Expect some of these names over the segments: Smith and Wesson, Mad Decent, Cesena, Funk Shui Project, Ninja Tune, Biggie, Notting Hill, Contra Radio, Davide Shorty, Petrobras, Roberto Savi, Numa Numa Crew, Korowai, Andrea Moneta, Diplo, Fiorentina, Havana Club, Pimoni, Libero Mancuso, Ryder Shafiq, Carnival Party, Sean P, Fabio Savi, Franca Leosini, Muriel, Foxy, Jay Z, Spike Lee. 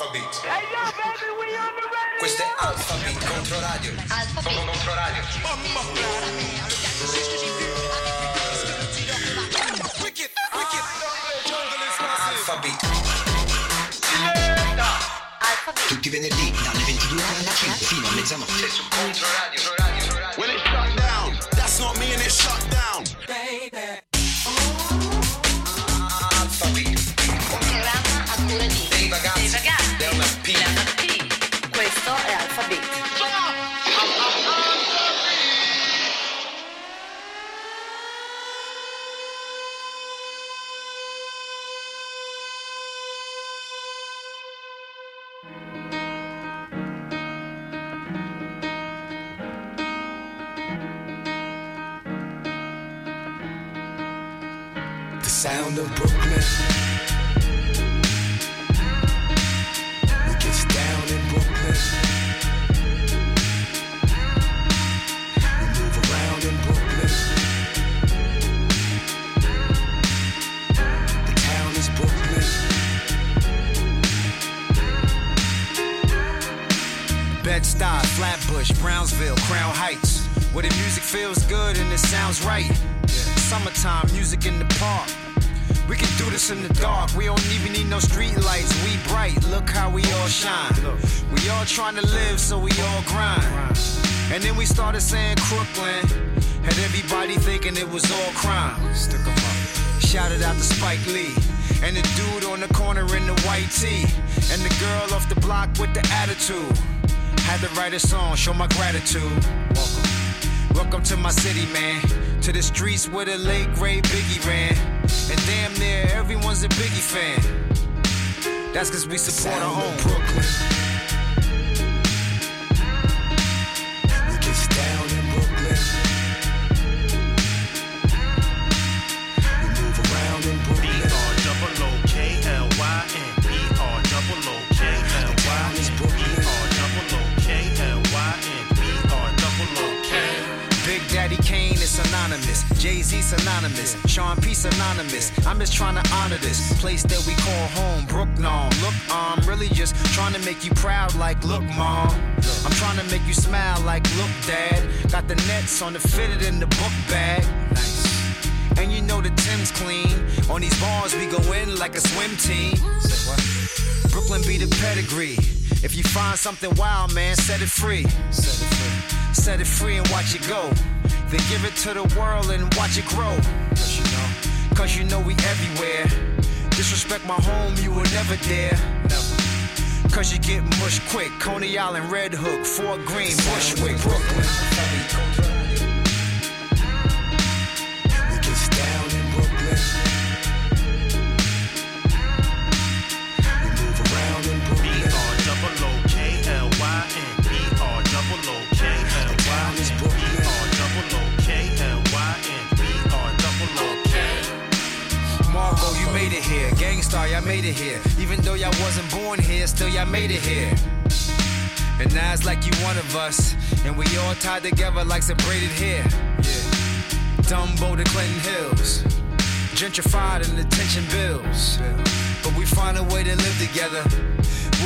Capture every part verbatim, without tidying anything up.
Alpha Beat. Hey yo, baby, we on the radio. Questo è Alpha Beat, Contra Radio. Alpha Beat, Contra Radio. Mamma mia. Wicked, wicked. Alpha Beat. Alpha Beat. Tutti i venerdì dalle ventidue alle cinque fino a mezzanotte su Contra Radio. When it shut down, that's not me and it shut down. Baby. Alpha Beat. Un programma a cura di dei ragazzi, dei ragazzi, Leonard Peake. Leonard Peake. Questo è Alpha Beat. The sound of Brooklyn. Bed-Stuy, Flatbush, Brownsville, Crown Heights, where the music feels good and it sounds right. Yeah. Summertime, music in the park. We can do this in the dark. We don't even need no street lights. We bright, look how we all shine. We all trying to live, so we all grind. And then we started saying Crooklyn. Had everybody thinking it was all crime. Shouted out to Spike Lee. And the dude on the corner in the white tee. And the girl off the block with the attitude. Had to write a song, show my gratitude. Welcome, welcome to my city, man. To the streets where the late great Biggie ran. And damn near everyone's a Biggie fan. That's cause we support Sound our own Brooklyn. We get down in Brooklyn. We move around in Brooklyn. B R O O K L Y N B R O O K L Y N It's Brooklyn. Big Daddy Kane is synonymous, Jay Z synonymous, Sean P synonymous. I'm just trying to honor this place that we call home, Brooklyn. Look, I'm really just trying to make you proud, like look, mom. I'm trying to make you smile, like look, dad. Got the nets on the fitted in the book bag. Nice. And you know the Tim's clean. On these bars we go in like a swim team. Say what? Brooklyn be the pedigree. If you find something wild, man, set it free. Set it free. Set it free and watch it go. Then give it to the world and watch it grow. Cause you know, Cause you know we everywhere. Disrespect my home, you will never dare. Never. Cause you get mushed quick. Coney Island, Red Hook, Fort Greene, Bushwick, Brooklyn. We get down in Brooklyn. We move around in Brooklyn. B R O O K L Y N It's Brooklyn. Margo, you made it here. Gangstar, y'all made it here. Even though y'all wasn't born here, still y'all made it here. And now it's like you one of us. And we all tied together like some braided hair. Yeah. Dumbo to Clinton Hills. Gentrified and attention bills. But we find a way to live together.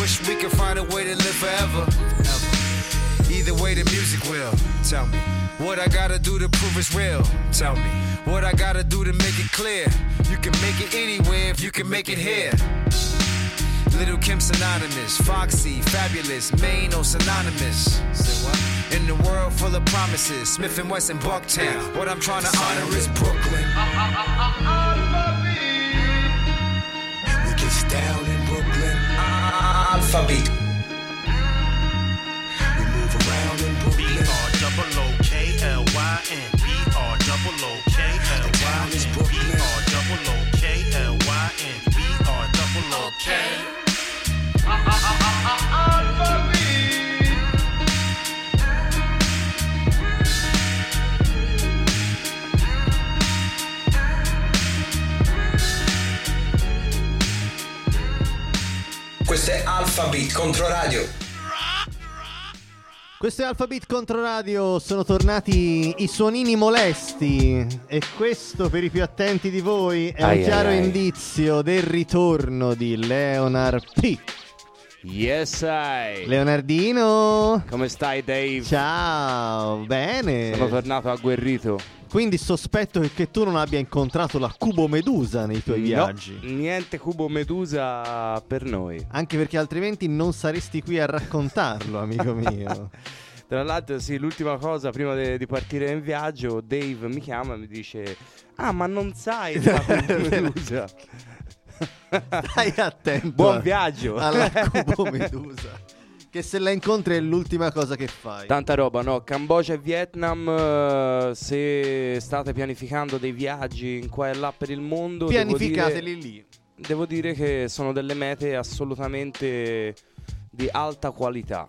Wish we could find a way to live forever. Ever. Either way the music will. Tell me what I gotta do to prove it's real. Tell me what I gotta do to make it clear. You can make it anywhere if you can make it here. Little Kim synonymous, Foxy, Fabulous, Mano synonymous. In the world full of promises, Smith and Wesson, Bucktown. What I'm trying to honor is Brooklyn. We get down in Brooklyn. Alpha Beat. B R O O K L Y N B R O O K L Y N B R O O K L Y N B R O O K Alpha Beat. Questo è Alpha Beat, Contro Radio. Questo è Alpha Beat, Contro Radio, sono tornati i suonini molesti e questo per i più attenti di voi è ai un ai chiaro ai. indizio del ritorno di Leonard Peake. Yes, I. Leonardino, come stai, Dave? Ciao, bene. Sono tornato agguerrito. Quindi sospetto che, che tu non abbia incontrato la Cubo Medusa nei tuoi no, viaggi. Niente Cubo Medusa per noi. Anche perché altrimenti non saresti qui a raccontarlo, amico mio. Tra l'altro, sì, l'ultima cosa prima de- di partire in viaggio, Dave mi chiama e mi dice: ah, ma non sai della Cubo Medusa. Stai attento. Buon viaggio alla Cubo Medusa, che se la incontri è l'ultima cosa che fai. Tanta roba, no? Cambogia e Vietnam. Se state pianificando dei viaggi in qua e là per il mondo, pianificateli devo dire, lì. Devo dire che sono delle mete assolutamente di alta qualità.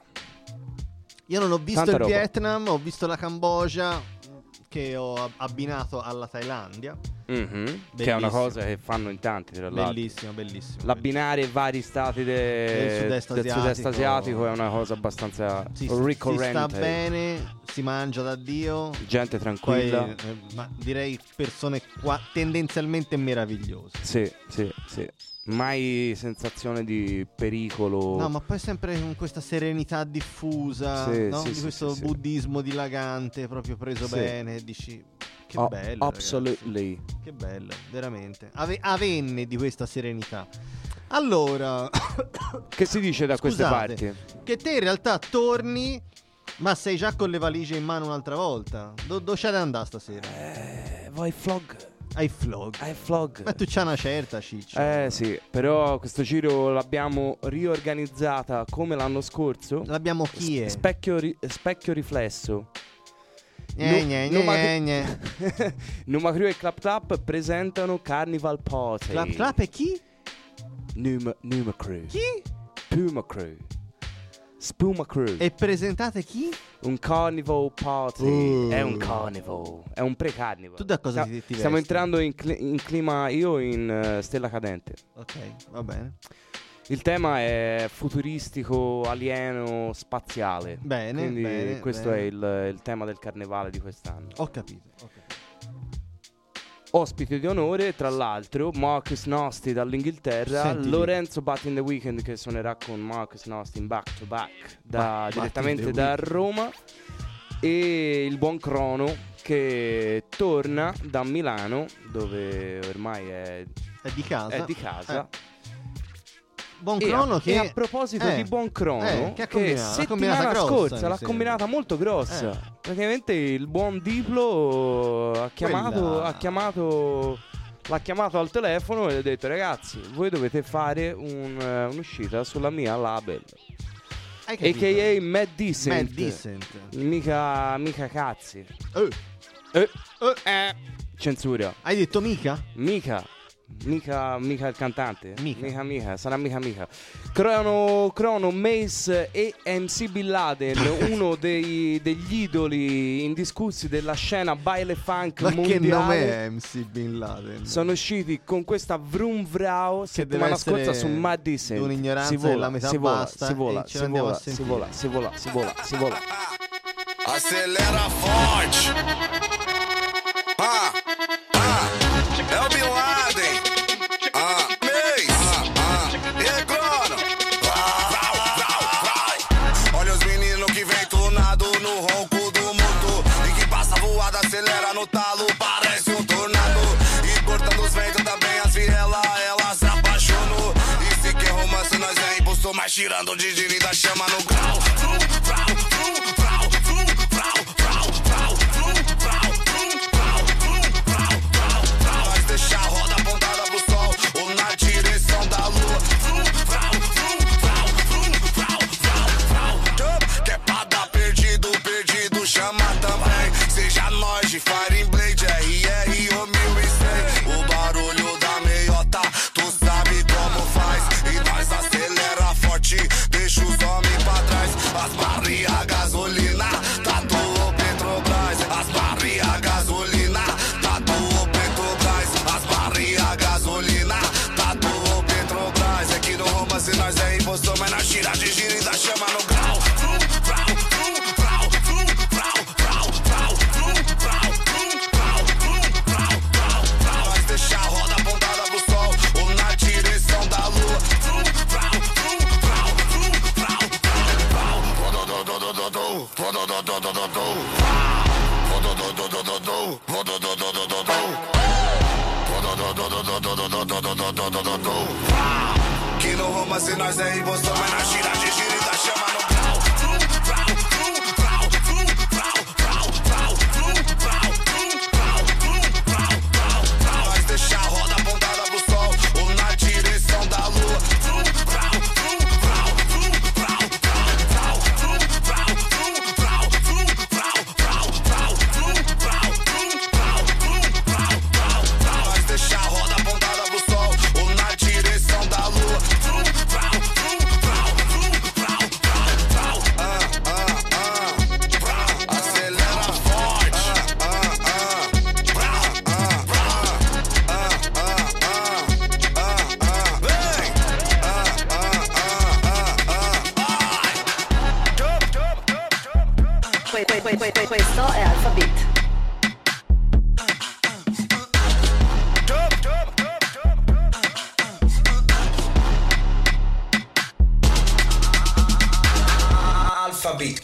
Io non ho visto Tanta il roba. Vietnam, ho visto la Cambogia, che ho abbinato alla Thailandia. Mm-hmm. Che è una cosa che fanno in tanti, tra l'altro. Bellissimo, bellissimo. L'abbinare bellissimo. vari stati de... sud-est del sud-est asiatico è una cosa abbastanza si, ricorrente. Si sta bene, si mangia da Dio. Gente tranquilla. Poi, eh, ma direi persone qua tendenzialmente meravigliose. Sì, sì, sì. Mai sensazione di pericolo. No, ma poi sempre con questa serenità diffusa, sì, no? sì, di questo sì, buddismo sì. dilagante, proprio preso sì. bene, dici... Che oh, bello, absolutely. Ragazzi. Che bello, veramente. Ave- avenne di questa serenità. Allora, che si dice da Scusate, queste parti? Che te in realtà torni, ma sei già con le valigie in mano un'altra volta. Dove do c'è da andare stasera? Eh, vai vlog. Hai vlog. Hai vlog. Ma tu c'hai una certa, Ciccio. Eh sì, però questo giro l'abbiamo riorganizzata come l'anno scorso. L'abbiamo chi è? Specchio, ri- specchio riflesso. Gne, Numa, gne, gne, gne. Numa Crew e Clap Clap presentano Carnival Party. Clap Clap e chi? Numa, Numa Crew. Chi? Puma Crew. Spuma Crew. E presentate chi? Un Carnival Party. Uh. È un carnival. È un pre-carnival. Tu da cosa Sta- ti, ti Stiamo vesti? entrando in, cl- in clima io in uh, Stella Cadente. Ok, va bene. Il tema è futuristico, alieno, spaziale. Bene, Quindi bene, questo bene. è il, il tema del carnevale di quest'anno. Ho capito, ho capito. Ospite di onore, tra l'altro, Marcus Nasty dall'Inghilterra. Senti. Lorenzo Bat in the Weekend, che suonerà con Marcus Nasty in back to back da, direttamente da Roma. E il buon Crono, che torna da Milano, dove ormai è, è di casa, è di casa. Eh. Buon Crono, e a, che... e a proposito eh, di Buon Crono, eh, che, ha che settimana grossa, scorsa l'ha combinata molto grossa. Eh. Praticamente il buon Diplo ha chiamato, Quella... ha chiamato, l'ha chiamato al telefono e ha detto: ragazzi, voi dovete fare un, un'uscita sulla mia label, a k a. Mad Decent. Mad Decent. Mica, mica cazzi. Uh. Uh. Uh. Eh. Censura. Hai detto mica? Mica. Mica, mica il cantante, mica, mica, mica sarà mica, mica. Crono, Crono, Mace e M C Bin Laden, uno dei, degli idoli indiscussi della scena baile funk Ma mondiale. Ma che nome è M C Bin Laden? Sono usciti con questa Vroom Vrao settimana scorsa su Mad Decent. Un ignorante della metà si vola, basta. Si vola, si vola, si vola, si vola, si vola, si vola. Acelera forte. Ah, ah, Bin Laden. Mas tirando o Didiri da chama no grau. Vrum, vrau, vrum, vrau, vrum, vrau, vrau, vrau, vrum, vrau, vrum, vrau, vrum, vrau, vrau, vrau. Mas deixa a roda apontada pro sol ou na direção da lua. Vrum, vrau, vrum, vrau, vrum, vrau, vrau, vrau. Que é pra dar perdido, perdido, chama também. Seja nós de Fire Blade, R R ou mille e cem. O barulho da meiota, tu sabe como faz. E nós acelera. Deixa os homens pra trás. As barrigas gasolina, tatuou Petrobras. As barrigas gasolina, tatuou Petrobras. As barrigas gasolina, tatuou Petrobras. É que no romance nós é impostor, mas nós tira de giro e dá chama no grau. Vrum, vrau, vrum, vrau, vrum, vrau, vrau, vrau, vrum, vrau, vrum, vrau, vrum, vrau, vrau, vrau. Mas deixa a roda apontada pro sol ou na direção da lua. Vrum, vrau, vrum, vrau, vrum, todo tu. Que não roma se nós é revolução, mas na gira de giro da chama no pau. Nós deixa a roda apontada pro sol ou na direção da lua. Questo è Alpha Beat. Alpha Beat.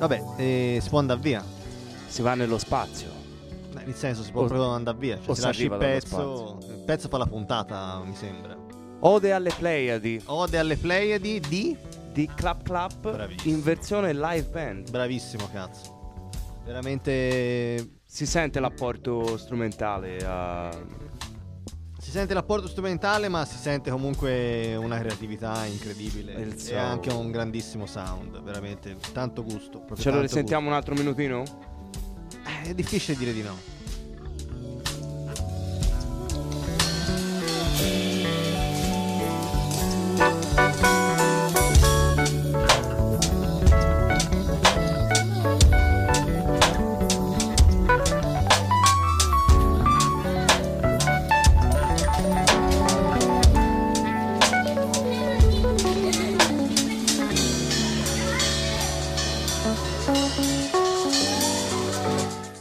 Vabbè, eh, si può andare via. Si va nello spazio. Beh, nel senso, si può o, proprio andare via. Cioè, si lasci il pezzo. Il pezzo fa la puntata, mi sembra. Ode alle Pleiadi. Ode alle Pleiadi di di Clap Clap. Bravissimo. In versione live band. Bravissimo, cazzo. Veramente si sente l'apporto strumentale a... si sente l'apporto strumentale, ma si sente comunque una creatività incredibile e anche un grandissimo sound, veramente tanto gusto. Ce lo risentiamo gusto. Un altro minutino? Eh, è difficile dire di no.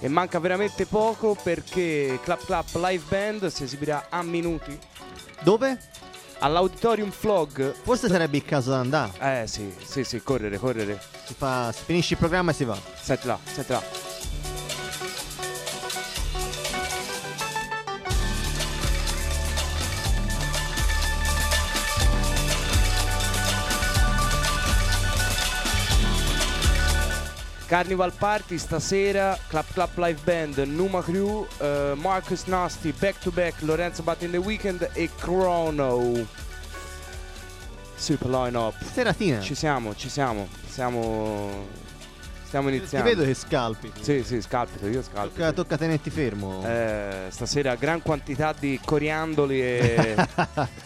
Manca veramente poco perché Clap Clap Live Band si esibirà a minuti. Dove? All'Auditorium Flog. Forse sarebbe il caso di andare. Eh sì, sì, sì, correre, correre. Si fa, si finisce il programma e si va. Senti là, senti là. Carnival Party stasera, Clap Clap Live Band, Numa Crew, uh, Marcus Nasty, Back to Back, Lorenzo Bat in the Weekend e Crono. Super line up. Seratina. Ci siamo, ci siamo. Stiamo, stiamo iniziando. Ti vedo che scalpiti. Sì, sì, scalpito, io scalpito. Tocca, tocca tenerti fermo. Eh, stasera gran quantità di coriandoli e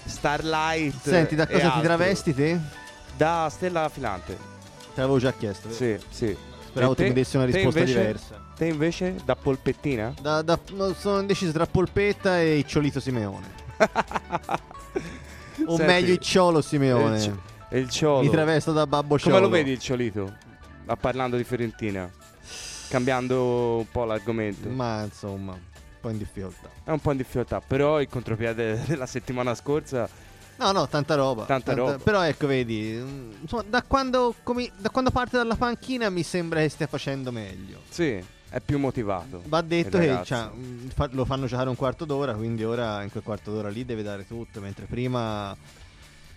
Starlight. Senti, da cosa ti travesti te? Da stella filante. Te l'avevo già chiesto. Vero? Sì, sì. Speravo tu mi dessi una risposta invece, diversa. Te invece da polpettina? Da, da, sono indeciso tra polpetta e Icciolito Simeone. O senti, meglio Icciolo Simeone. Il, c- il Ciolo. Mi travesto da Babbo Ciolo. Come lo vedi il Icciolito? Va parlando di Fiorentina. Cambiando un po' l'argomento. Ma insomma, un po' in difficoltà. È un po' in difficoltà, però il contropiede della settimana scorsa... No, no, tanta roba. Tanta, tanta roba. Però ecco, vedi, insomma, da quando, come, da quando parte dalla panchina mi sembra che stia facendo meglio. Sì, è più motivato. Va detto che cioè, lo fanno giocare un quarto d'ora, quindi ora in quel quarto d'ora lì deve dare tutto, mentre prima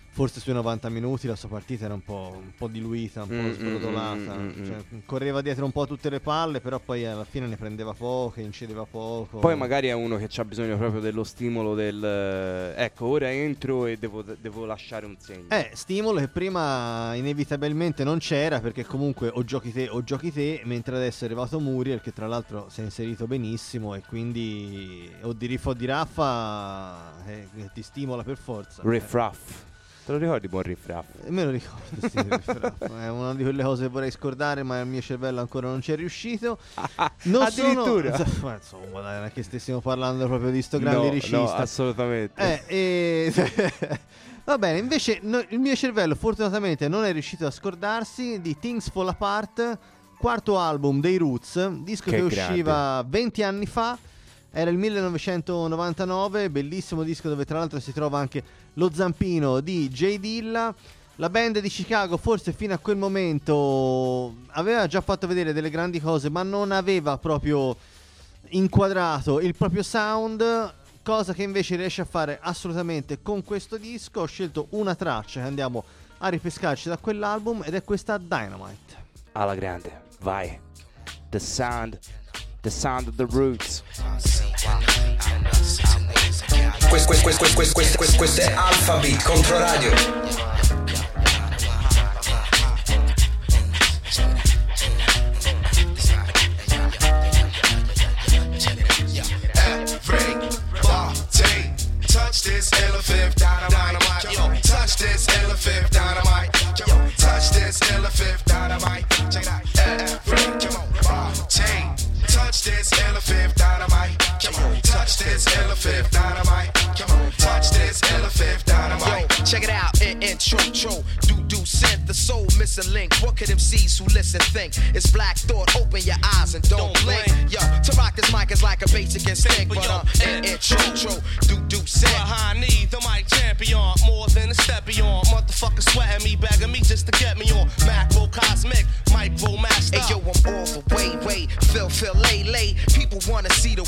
forse sui novanta minuti la sua partita era un po', un po' diluita, un po' mm, sbrodolata. Mm, mm, cioè, correva dietro un po' tutte le palle, però poi alla fine ne prendeva poche, incideva poco. Poi magari è uno che ha bisogno proprio dello stimolo del... Ecco, ora entro e devo, devo lasciare un segno. Eh, stimolo che prima inevitabilmente non c'era, perché comunque o giochi te o giochi te, mentre adesso è arrivato Muriel, che tra l'altro si è inserito benissimo e quindi o di riff o di raffa eh, ti stimola per forza. Riff raff. Te lo ricordi buon riffraff? Me lo ricordo, sì, riffraff. È una di quelle cose che vorrei scordare, ma il mio cervello ancora non ci è riuscito. Non addirittura? Sono... Ma insomma, dai, non è che stessimo parlando proprio di sto grande no, ricista. No, assolutamente. Eh, e... Va bene, invece no, il mio cervello fortunatamente non è riuscito a scordarsi di Things Fall Apart, quarto album dei Roots, disco che, che usciva venti anni fa. Era il millenovecentonovantanove, bellissimo disco dove tra l'altro si trova anche lo zampino di Jay Dilla. La band di Chicago forse fino a quel momento aveva già fatto vedere delle grandi cose, ma non aveva proprio inquadrato il proprio sound, cosa che invece riesce a fare assolutamente con questo disco. Ho scelto una traccia che andiamo a ripescarci da quell'album ed è questa Dynamite. Alla grande, vai. The Sound. The sound of the Roots. Questo è Alpha Beat, Contra Radio. Everybody, touch this elephant dynamite. Yo, touch this elephant dynamite. Yo, touch this elephant dynamite. Check it out. Everybody, come on. Touch this elephant dynamite. Come on, touch this elephant dynamite. Come on, touch this elephant dynamite. Yo, check it out, and and true, true. Do do sent the soul missing link. What could M Cs who listen think? It's black thought. Open your eyes and don't, don't blink. blink. Yo, to rock this mic is like a basic instinct, but um, and and true, true. Do do sent. Behind me, the mic champion, more than a steppy on. Motherfucker sweating me, begging me just to get me on. Macro cosmic, micro master. Hey yo,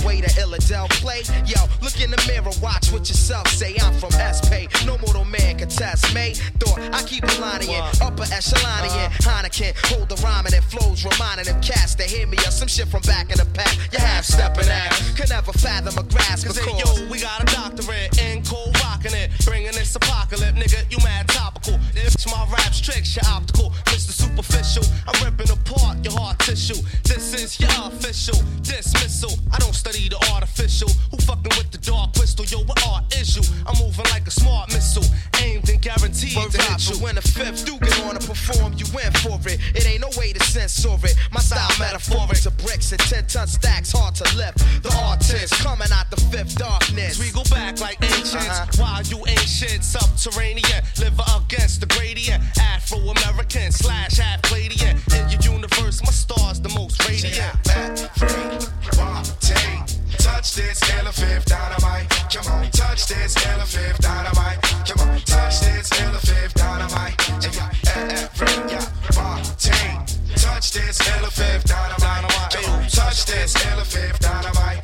way to Illidale play. Yo, look in the mirror, watch what yourself say. I'm from S P, no mortal man can test me. Thought I keep a line in, upper echelon in. Heineken, hold the rhyming and flows, reminding them cats to hear me or some shit from back in the past. You half stepping out, could never fathom a grasp. Cause hey, yo, we got a doctorate in cold rocking it, bringing this apocalypse, nigga. You mad topical. This my raps tricks, your optical, Mister Superficial. I'm ripping apart your heart tissue. This is your official dismissal. I don't study the artificial. Who fucking with the dark crystal? Yo, what art is you? I'm moving like a smart missile, aimed and guaranteed Bird to hit you. When the fifth do get on to perform, you win for it. It ain't no way to censor it. My style metaphoric to bricks and ten ton stacks hard to lift. The artist coming out the fifth darkness. We go back like ancients, uh-huh. while you ain't shit. Subterranean, live against the gradient. Afro-American slash half Pleiadian. In your universe, my star's the most radiant. Touch this elephant dynamite. Come on, touch this elephant dynamite. Come on, touch this elephant dynamite. Touch this elephant dynamite. Come on, touch this elephant dynamite.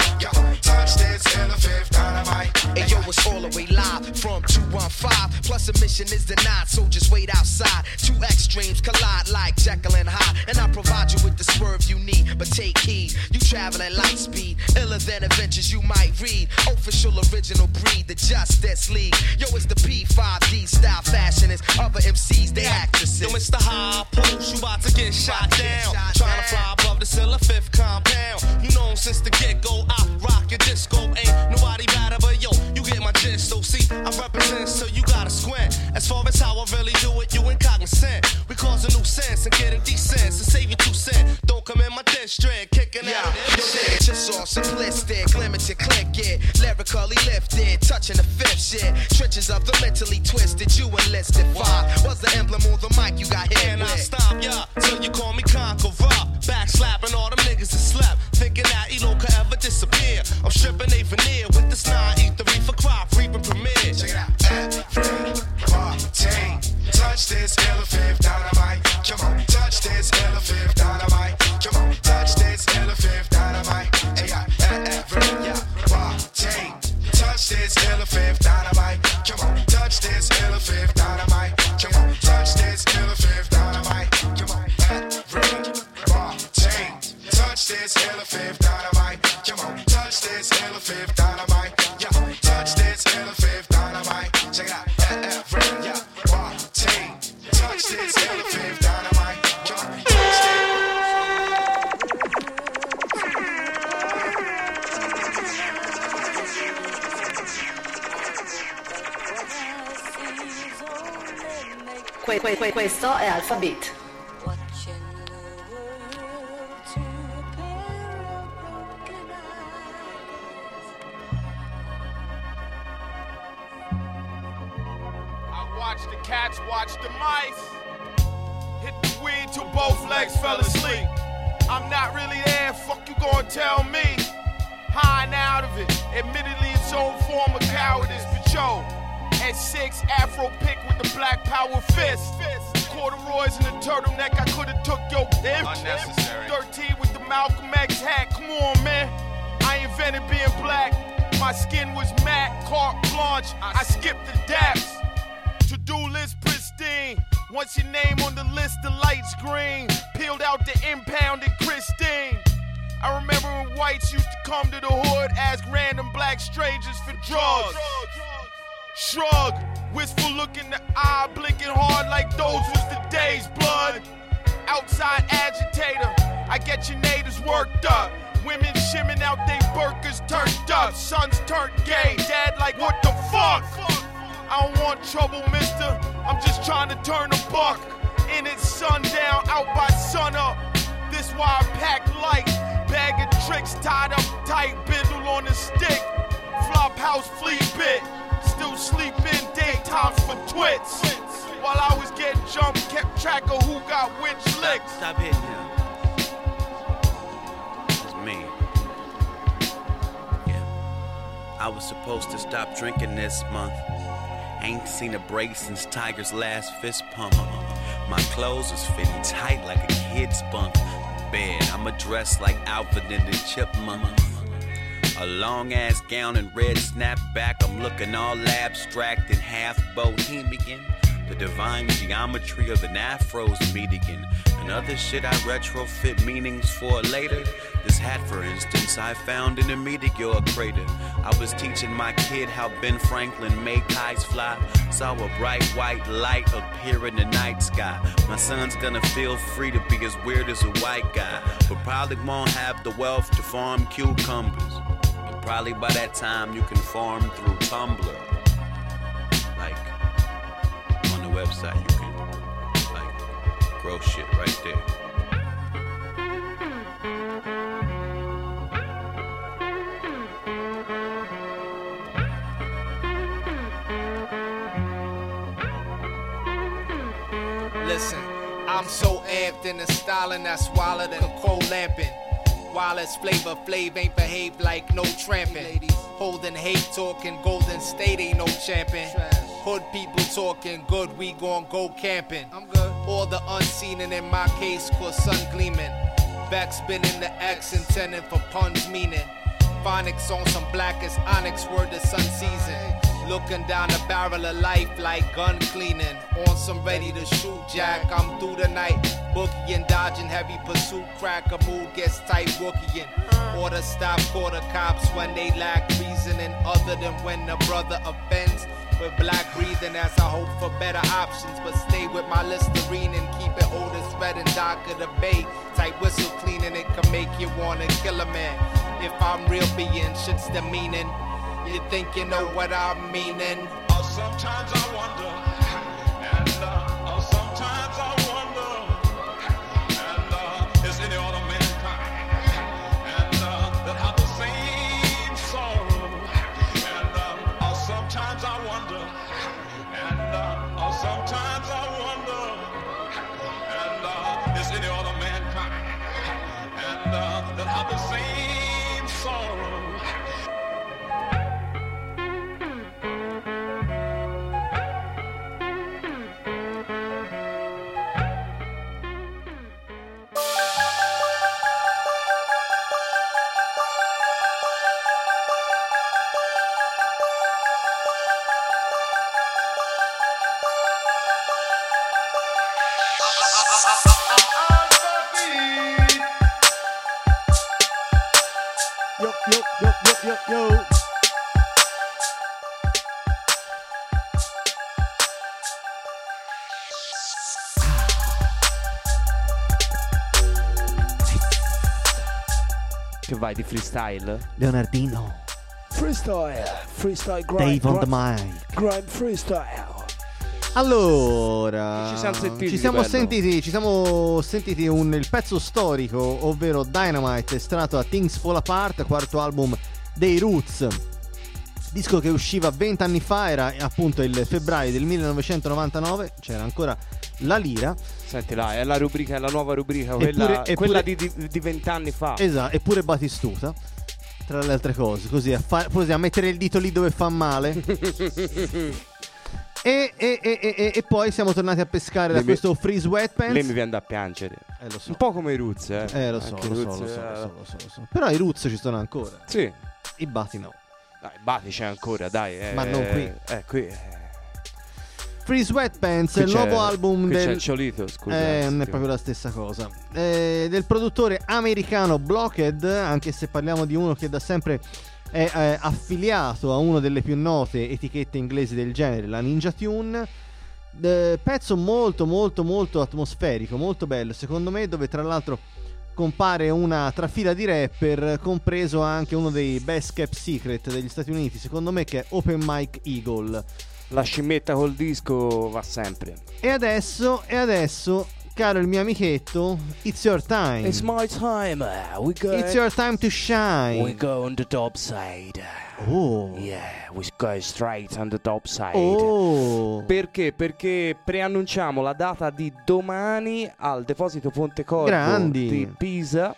Touch this elephant dynamite. And yo, it's all the way live from two one five. Plus admission is denied, so just wait outside. Two extremes collide like Jekyll and Hyde. And I provide you with the swerve you need, but take heed, you travel at light speed. Iller than adventures you might read. Official original breed, the Justice League. Yo, it's the P five D style fashionists. Other M Cs, they actresses. Yo, it's the high post, you about to get shot down. Trying to fly above the Silla Fifth compound. You know since the get-go, I rock your disco. Ain't nobody better but yo, you get my gist. So see, I represent, so you gotta squint. As far as how I really do it, you incognizant. We cause a new sense and getting decent. So save you two cents, don't come in my district. Kicking yeah. out of this shit. Just all simplistic, limited click it. Lyrically lifted, touching the fifth shit. Trenches of the mentally twisted, you enlisted. Five was the emblem on the mic you got hit and with. I stop, yeah, till you call me Conqueror. Back slapping all them niggas that slept, thinking that E-Lo could ever disappear. I'm stripping a veneer with this nine E three for crop, reaping premiere. Check it out. Everybody, touch this elephant dynamite. Come on, touch this elephant dynamite. Come on, touch this elephant dynamite. Everybody, touch this elephant dynamite. Come on, touch this elephant dynamite. Come on, touch this elephant dynamite. Come on, everybody, touch this elephant dynamite. Come on, touch this elephant dynamite. Touch this elephant dynamite. Check it out. Touch this elephant dynamite. Come on, touch this. Que, que, que, questo è Alpha Beat. Watch the cats, watch the mice. Hit the weed till both legs fell asleep. I'm not really there, fuck you gonna tell me. High and out of it, admittedly its own form of cowardice. But yo, at six, afro pick with the black power fist. Corduroys and a turtleneck, I could've took your dip. Unnecessary. thirteen with the Malcolm X hat, come on man. I invented being black, my skin was matte, carte blanche, I skipped the daps. To-do list pristine. Once your name on the list, the light's green. Peeled out the impound and Christine. I remember when whites used to come to the hood, ask random black strangers for drugs. Shrug, wistful look in the eye, blinking hard like those was the day's blood. Outside agitator, I get your natives worked up. Women shimming out they burkas turned up. Sons turned gay, dad like what the fuck? I don't want trouble, mister. I'm just trying to turn a buck. In it's sundown, out by sunup. This why I pack light. Bag of tricks tied up tight. Bindle on a stick. Flop house flea bit. Still sleeping daytimes for twits. While I was getting jumped, kept track of who got which licks. Stop, stop hitting him. That's me. Yeah. I was supposed to stop drinking this month. Ain't seen a break since Tiger's last fist pump. My clothes was fitting tight like a kid's bunk. Bed, I'ma dress like Alvin and the Chipmunk. A long ass gown and red snapback. I'm looking all abstract and half bohemian. The divine geometry of an afro's meet again. And other shit I retrofit meanings for later. This hat, for instance, I found in a meteor crater. I was teaching my kid how Ben Franklin made kites fly. Saw a bright white light appear in the night sky. My son's gonna feel free to be as weird as a white guy, but probably won't have the wealth to farm cucumbers. And probably by that time you can farm through Tumblr. Website, you can like grow shit right there. Listen, I'm so amped in the styling that's wilder than co-lamping. Wallace Flavor Flav ain't behave like no tramping. Holding hate talking, Golden State ain't no champion. Hood people talking good, we gon' go camping. I'm good. All the unseen and in my case cause sun gleaming. Back spinning the X intending for puns meaning. Phonics on some blackest onyx word the sun season. Looking down the barrel of life like gun cleaning. On some ready to shoot jack, I'm through the night. Boogieing, dodging heavy pursuit, crack a mood gets tight wookieing. Order stop, call the cops when they lack reasoning other than when the brother offends. With black breathing as I hope for better options, but stay with my Listerine and keep it old as red and dark of the bay. Tight whistle cleaning, it can make you wanna kill a man. If I'm real being, shit's the meaning. You think you know what I'm meaning? Oh, sometimes I wonder, and uh, oh, sometimes I wonder, and uh, is any other mankind, and uh, that have the same sorrow, and uh, oh, sometimes I wonder. Sometimes I wonder, and uh, is any other mankind, and uh, that have the same sorrow. Che vai di freestyle? Leonardino Freestyle Freestyle grind, Dave on the mic Grind freestyle. Allora Ci siamo sentiti Ci siamo sentiti, ci siamo sentiti un, il pezzo storico, ovvero Dynamite, estratto da Things Fall Apart, quarto album dei Roots. Disco che usciva vent'anni fa, era appunto il febbraio del millenovecentonovantanove. C'era ancora la lira. Senti là, è la rubrica, è la nuova rubrica, quella, eppure, quella eppure, di, di vent'anni fa. Esatto, eppure Batistuta, tra le altre cose, così a, fa, così a mettere il dito lì dove fa male. E, e, e, e, e poi siamo tornati a pescare le da mi... questo Freeze Wetpants. Lei mi viene a piangere, eh, lo so. Un po' come i Roots. Eh, eh lo, so, lo, Roots, so, lo, so, lo so, lo so, lo so. Però i Roots ci sono ancora. Sì. I Bati no. Dai, Bati c'è ancora, dai. Eh, Ma non qui. Eh, qui. Eh. Freeze Wetpants è il nuovo album del... C'è il Ciolito, scusa. Eh, non è proprio la stessa cosa. Eh, del produttore americano Blockhead, anche se parliamo di uno che da sempre... è eh, affiliato a una delle più note etichette inglesi del genere, la Ninja Tune. De, pezzo molto molto molto atmosferico, molto bello secondo me, dove tra l'altro compare una trafila di rapper, compreso anche uno dei best kept secret degli Stati Uniti secondo me, che è Open Mike Eagle. La scimmetta col disco va sempre. E adesso, e adesso caro il mio amichetto, it's your time. It's my time. We go. It's your time to shine. We go on the top side. Oh. Yeah, we go straight on the top side. Oh. Perché? Perché preannunciamo la data di domani al deposito Pontecorvo Grandi. Di Pisa.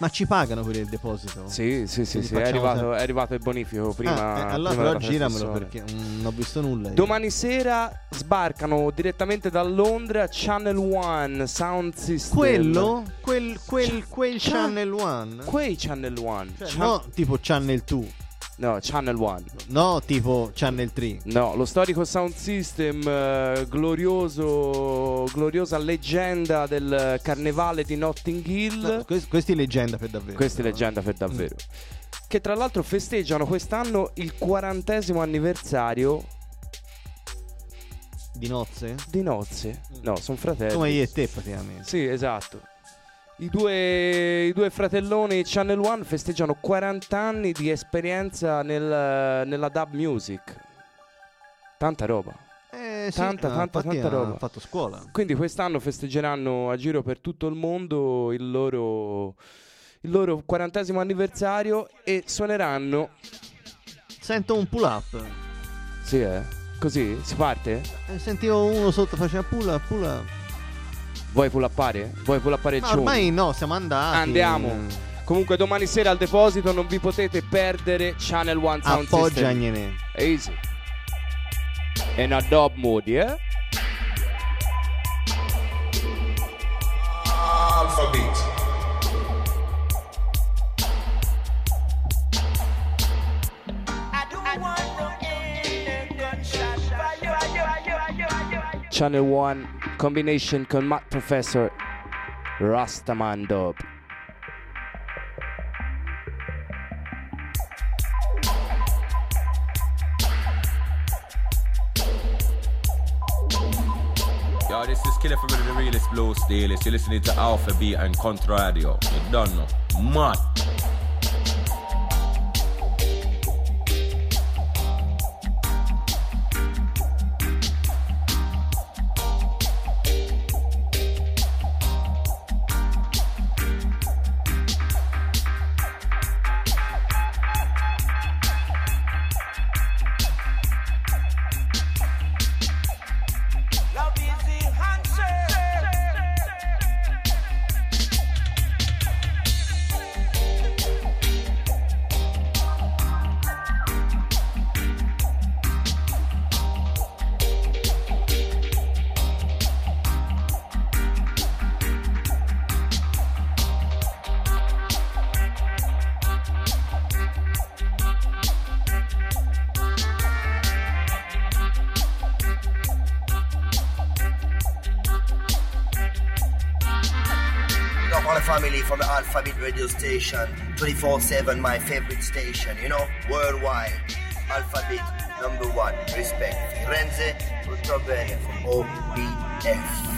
Ma ci pagano per il deposito? Sì, sì, sì, sì. È, arrivato, è arrivato il bonifico prima. Ah, eh, allora prima però giramelo perché non ho visto nulla io. Domani sera sbarcano direttamente da Londra Channel One Sound System. Quello? quel, quel, quel Ch- Channel One. Quei Channel One, cioè, Ch- no tipo Channel due. No, Channel One. No, tipo Channel tre. No, lo storico sound system, eh, glorioso, gloriosa leggenda del carnevale di Notting Hill. No, quest- questi leggenda per davvero. Questi no? leggenda per davvero. Mm. Che tra l'altro festeggiano quest'anno il quarantesimo anniversario di nozze? Di nozze. Mm. No, sono fratelli. Come io e te praticamente. Sì, esatto. I due, i due fratelloni Channel One festeggiano quaranta anni di esperienza nel, nella dub music. Tanta roba. Eh, sì, tanta, eh, tanta, tanta roba. Fatto scuola. Quindi quest'anno festeggeranno a giro per tutto il mondo il loro, il loro quarantesimo anniversario e suoneranno. Sento un pull up. Sì, eh. Così si parte? Eh, sentivo uno sotto faceva pull up, pull up. Vuoi pull appare? Vuoi pull appare giù? Ormai no, siamo andati. Andiamo. Comunque domani sera al deposito non vi potete perdere Channel One Sound System. È easy. È una dub mode, eh? Alpha Beat. Channel One combination con Matt Professor Rastaman Dub. Yo, this is Killer for the realest blow stealers. You're listening to Alpha Beat and Contra Radio. You don't know. Mad. Radio station twenty-four seven, my favorite station, you know, worldwide. Alpha Beat number one, respect. Firenze, Porto Bene from O B F.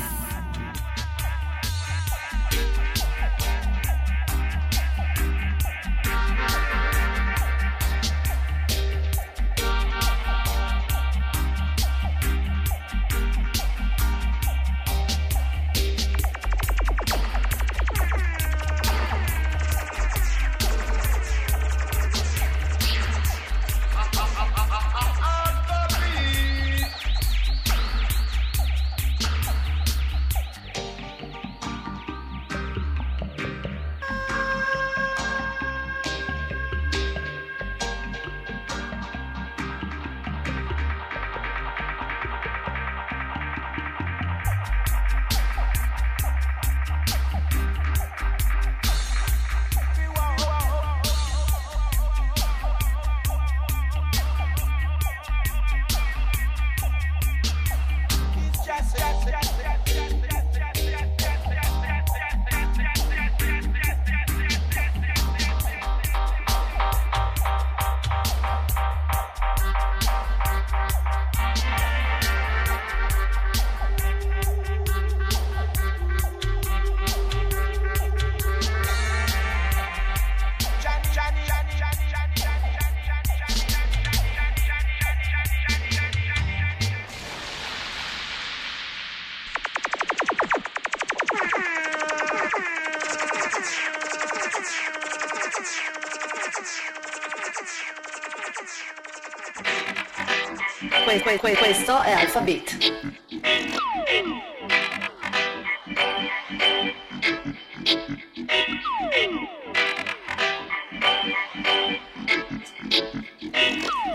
Questo è Alpha Beat.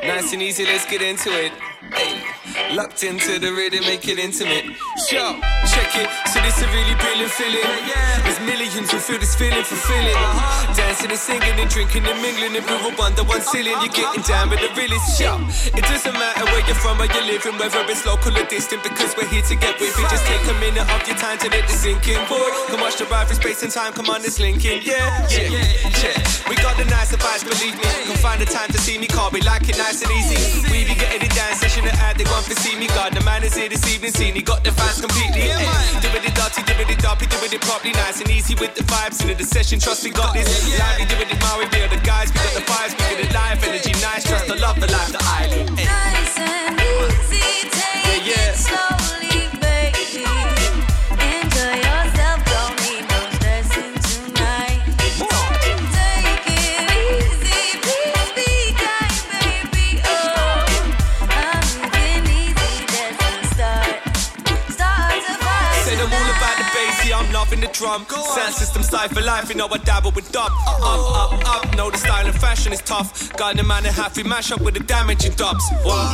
Nice and easy, let's get into it. Hey. Locked into the rhythm, make it intimate. Yo, check it, so this a really brilliant feeling. There's millions who feel this feeling, fulfilling. Dancing and singing and drinking and mingling. If you're under one ceiling, you're getting down with the realest. Yo, it doesn't matter where you're from or you're living, whether it's local or distant, because we're here to get with it. Just take a minute of your time to let this sink in, boy. Come watch the ride through space and time, come on, it's linking. Yeah, yeah, yeah. We got the nice advice, believe me. Come find the time to see me, call me like it nice and easy. We be getting it down, session and ad, they want to see me. God, the man is here this evening, seen he got the fans completely. Yeah, yeah. Doing it dirty, doing it doppy, doing it properly, nice and easy with the vibes. Into the session, trust we got this. Yeah, yeah. Lively, doing it my way, we are the guys, we got the vibes, we get it live, energy nice, trust the love, the life, the island. Hey. Nice and easy, take yeah, yeah. it slowly, baby. Enjoy yourself, don't need no stressing tonight. Take it easy, please be kind, baby. Oh, I'm moving easy, that's the start. Start to fight. Said I'm all about the bass, yeah, I'm loving the drum. Sound system style for life, you know I dabble with dub. Up, up, up, up, know the style and fashion is tough. Got the man and half we mash up with the damaging dubs. Wow.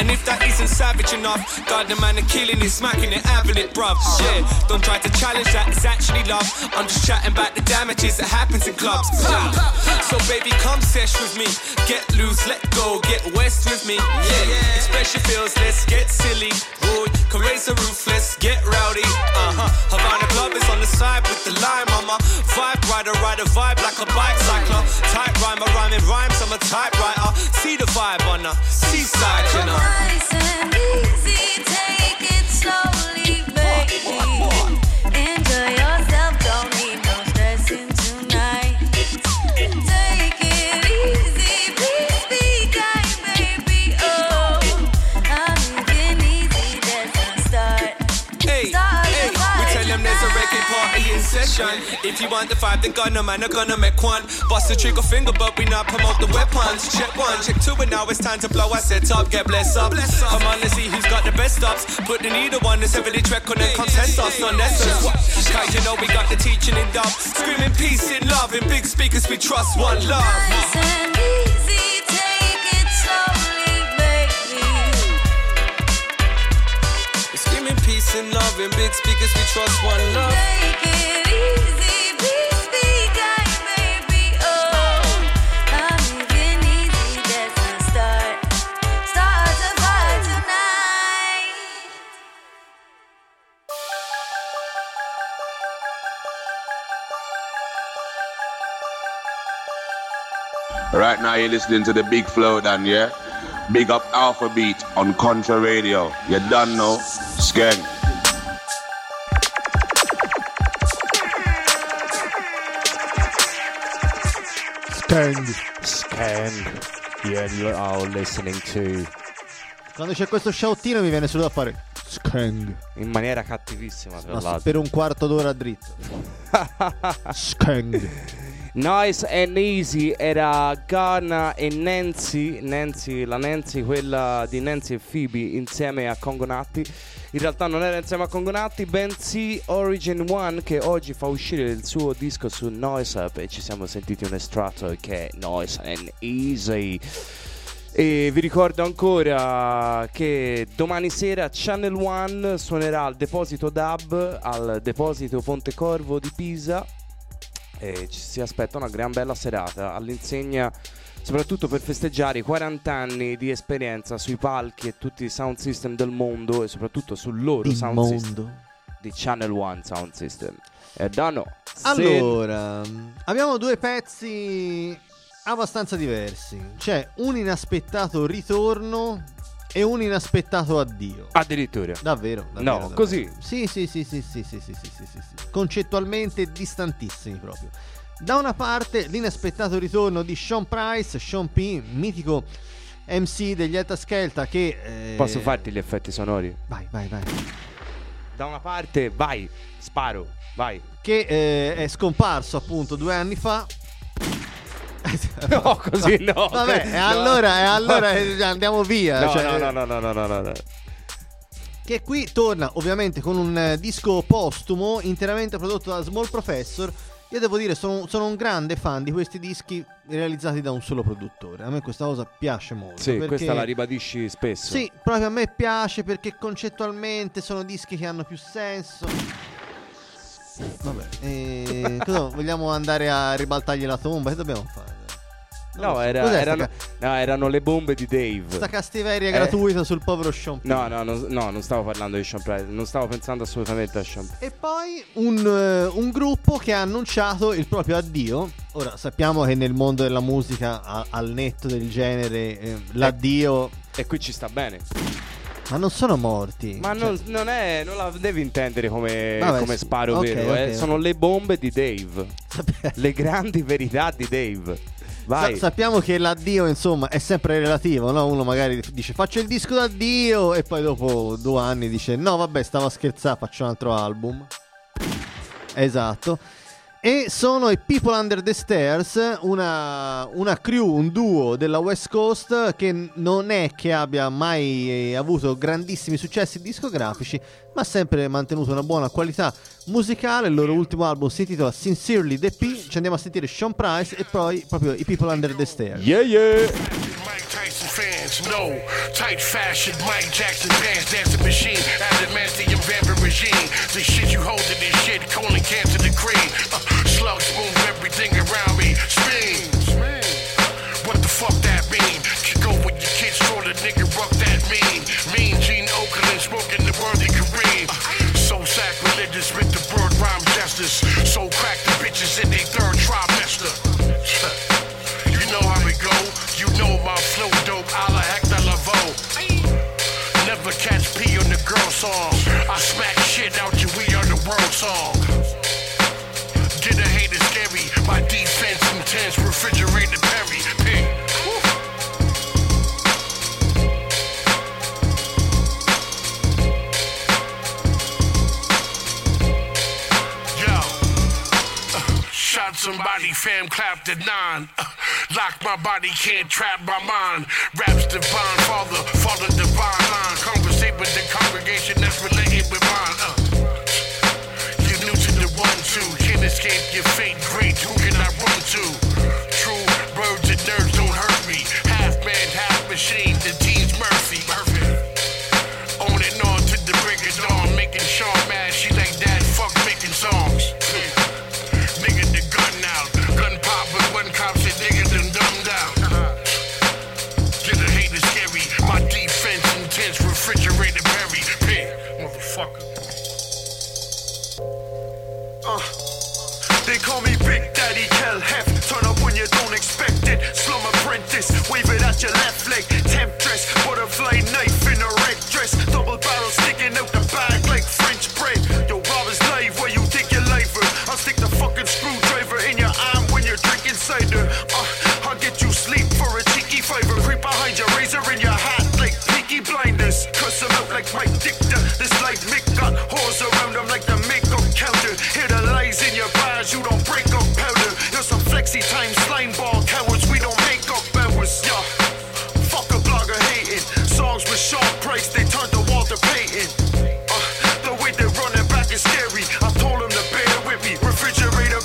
And if that isn't savage enough, got the man and killing it, smacking it, having it, bruv. Shit, don't try to challenge that, it's actually love. I'm just chatting about the damages that happens in clubs. Wow. So baby, come sesh with me. Get loose, let go, get west with me. Yeah, express your feels, let's get silly. Woo, can raise the roof, let's get rowdy. Uh-huh, Havana Club is on the side with the lime, mama. Vibe rider, ride a vibe like a bike cycler. Type rhyme, I rhyme in rhymes, I'm a typewriter. See the vibe on the seaside, you know. Nice and easy, take it slowly, baby. What, what, what? Enjoy yourself, don't need no stressing tonight. Take it easy, please be kind, baby. Oh, I'm moving easy, that's the start. Hey, start hey, we tell them there's a reggae party in session. If you want the vibe, then gonna man, I'm gonna make one. Bust the trigger finger, but we not promote the weapons. Check one, check two, and now it's time to blow our set up. Get blessed up. Bless up. Come on, let's see who's got the best ups. Put the needle on, this heavily track on and contest us, not lessons. Cause you know we got the teaching in dub. Screaming peace in love, in big speakers we trust one love. Nice and easy, take it slowly, baby. We're screaming peace in love, in big speakers we trust one love. Take it easy. Right now you're listening to the Big Flow Dan, yeah? Big up Alpha Beat on Contra Radio. You done now? Skeng. Skeng. Skeng. Yeah, you are listening to... Quando c'è questo shouttino mi viene solo da fare Skeng. In maniera cattivissima, tra l'altro. Per un quarto d'ora dritto. Skeng. Nice and Easy era Ghana e Nancy, Nancy, la Nancy, quella di Nancy e Phoebe insieme a Congonatti. In realtà non era insieme a Congonatti, bensì Origin One, che oggi fa uscire il suo disco su Noise Up e ci siamo sentiti un estratto che è Nice and Easy. E vi ricordo ancora che domani sera Channel One suonerà al Deposito Dub, al Deposito Ponte Corvo di Pisa. E ci si aspetta una gran bella serata all'insegna, soprattutto per festeggiare i quaranta anni di esperienza sui palchi e tutti i sound system del mondo, e soprattutto sul loro di sound mondo. System di Channel One Sound System. E Dano, allora se... abbiamo due pezzi abbastanza diversi. C'è un inaspettato ritorno e un inaspettato addio. Addirittura. Davvero, davvero No, davvero. Così sì sì sì, sì sì sì sì sì sì sì concettualmente distantissimi proprio. Da una parte l'inaspettato ritorno di Sean Price, Sean P, mitico M C degli Alta Skelta, che eh... Posso farti gli effetti sonori? Vai, vai, vai. Da una parte, vai, sparo, vai. Che eh, è scomparso appunto due anni fa. No, così no. Vabbè, no. E allora, e allora andiamo via. No, cioè... no, no, no, no, no, no, no. Che qui torna ovviamente con un disco postumo interamente prodotto da Small Professor, Io devo dire, sono, sono un grande fan di questi dischi realizzati da un solo produttore. A me questa cosa piace molto. Sì, perché questa la ribadisci spesso. Sì, proprio a me piace perché concettualmente sono dischi che hanno più senso. Vabbè, eh, cosa, vogliamo andare a ribaltargli la tomba? Che dobbiamo fare? No, so. era, erano, no, erano le bombe di Dave. Questa castiveria eh. gratuita sul povero Sean Price. No, no, no, no, non stavo parlando di Sean Price. Non stavo pensando assolutamente a Sean Price. E poi un, uh, un gruppo che ha annunciato il proprio addio. Ora, sappiamo che nel mondo della musica, a, al netto del genere, eh, l'addio... E, e qui ci sta bene. Ma non sono morti. Ma cioè... non, non è. Non la devi intendere come, vabbè, come sparo, okay, vero, okay, eh? Okay. Sono le bombe di Dave. Le grandi verità di Dave. Vai. Sa- sappiamo che l'addio, insomma, è sempre relativo, no? Uno magari dice faccio il disco d'addio e poi dopo due anni dice no, vabbè, stavo a scherzare, faccio un altro album. Esatto. E sono i People Under The Stairs, una, una crew, un duo della West Coast che non è che abbia mai avuto grandissimi successi discografici, ma ha sempre mantenuto una buona qualità musicale. Il loro ultimo album si intitola Sincerely The P. Ci andiamo a sentire Sean Price e poi proprio i People Under The Stairs. Yeah, yeah! Mike Tyson fans, no tight fashion, Mike Jackson pants, dancing machine, adamantium vampire regime. The shit you holding is shit, colon cancer the cream. Uh, slugs move everything around me. Screams. What the fuck that mean? Go with your kids, throw the nigga, rock that mean. Mean Gene Oakland smoking the worthy Kareem. Uh, so sacrilegious with the bird rhyme justice. So crack the bitches in their third trimester. You know how it go. You know my flow dope, a la Hector Lavoe. Never catch pee on the girl song. I smack shit out you, we are the world song. Get a hater scary, my defense intense, refrigerated Perry. Hey. Yo, uh, shot somebody, fam, clapped at nine. Uh. Lock my body, can't trap my mind. Raps divine, father, father divine line. Conversate with the congregation that's related with mine. Uh, you're new to the one, two. Can't escape your fate, great. Who can I run to? True, birds and nerds don't hurt me. Half man, half machine, the team's mercy. Perfect. On and on to the break of dawn. Making Sean mad, she like that. Fuck making songs. Nigga, the gun out. Gun pop, but one cop said, nigga, refrigerated berry pig, motherfucker. Uh, they call me Big Daddy Kel Hef. Turn up when you don't expect it. Slum apprentice, wave it at your left leg. Temptress, butterfly knife in a red dress. Double barrel sticking out the bag like French bread. Your robber's live where you think your life is. I'll stick the fucking screwdriver in your arm when you're drinking cider. Uh, I'll get you sleep for a cheeky fiver. Creep behind your razor in your hat like Peaky Blinders. Cuss them out like Mike Dichter. This light Mick got whores around them like the makeup counter. Hear the lies in your bars, you don't break up powder. You're some flexi time slime ball cowards, we don't make up hours. Yeah, fuck a blogger hating. Songs with Sean Price, they turned to Walter Payton. Uh, the way they're running back is scary. I told them to bear with me. Refrigerator Perry.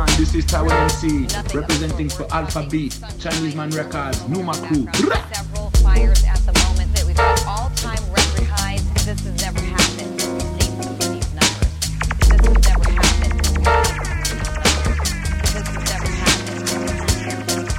Uh, this is Tower M C, representing for Alpha Beat, Chinese Man Records, Numa Crew. Several fires at the moment that we've got all-time record highs. This has never happened. These numbers. This has never happened. This has never happened.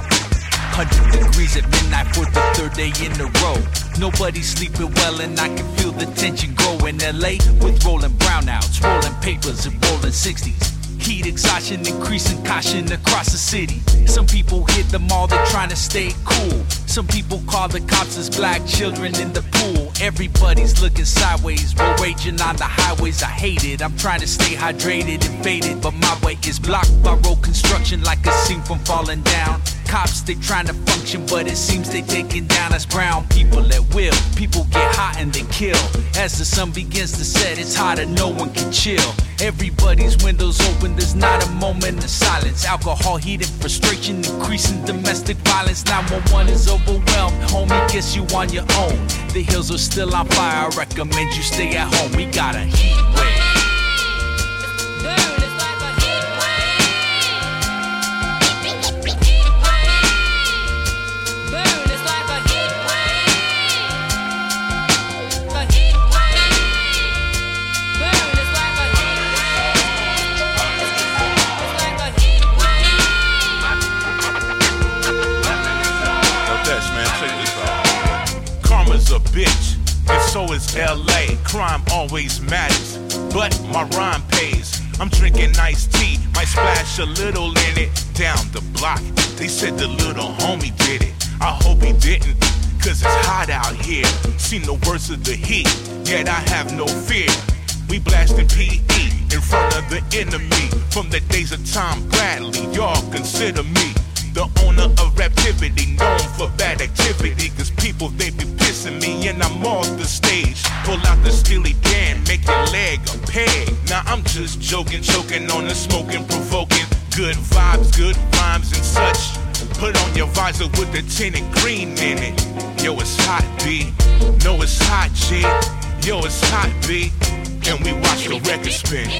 one hundred degrees at midnight for the third day in a row. Nobody's sleeping well and I can feel the tension grow in L A with rolling brownouts, rolling papers and rolling sixties. Heat exhaustion, increasing caution across the city. Some people hit the mall, they're trying to stay cool. Some people call the cops as black children in the pool. Everybody's looking sideways. We're raging on the highways. I hate it. I'm trying to stay hydrated and faded, but my way is blocked by road construction, like a scene from Falling Down. Cops, they trying to function, but it seems they taking down us brown people at will. People get hot and they kill. As the sun begins to set, it's hotter, no one can chill. Everybody's windows open, there's not a moment of silence. Alcohol, heat, and frustration, increasing domestic violence. nine one one is overwhelmed, homie, guess you on your own. The hills are still on fire, I recommend you stay at home. We got a heat wave. A bitch, and so is L A. Crime always matters, but my rhyme pays. I'm drinking iced tea, might splash a little in it. Down the block, they said the little homie did it. I hope he didn't, cause it's hot out here. Seen the worst of the heat, yet I have no fear. We blasting P E in front of the enemy. From the days of Tom Bradley, y'all consider me the owner of raptivity, known for bad activity. Cause people, they be pissing me and I'm off the stage. Pull out the steely Dan, make your leg a peg. Now I'm just joking, choking on the smoking, provoking. Good vibes, good rhymes and such. Put on your visor with the tinted green in it. Yo, it's hot, B. No, it's hot, G. Yo, it's hot, B. And we watch the record spin.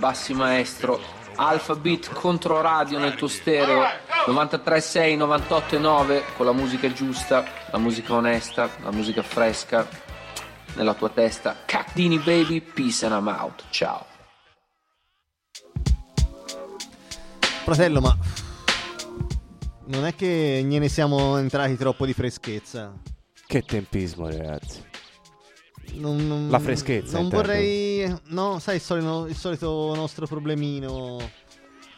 Bassi maestro, Alpha Beat contro radio nel tuo stereo novantatré sei, novantotto e nove, con la musica giusta, la musica onesta, la musica fresca nella tua testa. Cacdini baby, peace and I'm out. Ciao. Fratello, ma non è che ne siamo entrati troppo di freschezza? Che tempismo, ragazzi. Non, non, la freschezza non intendo. Vorrei, no, sai il solito, il solito nostro problemino,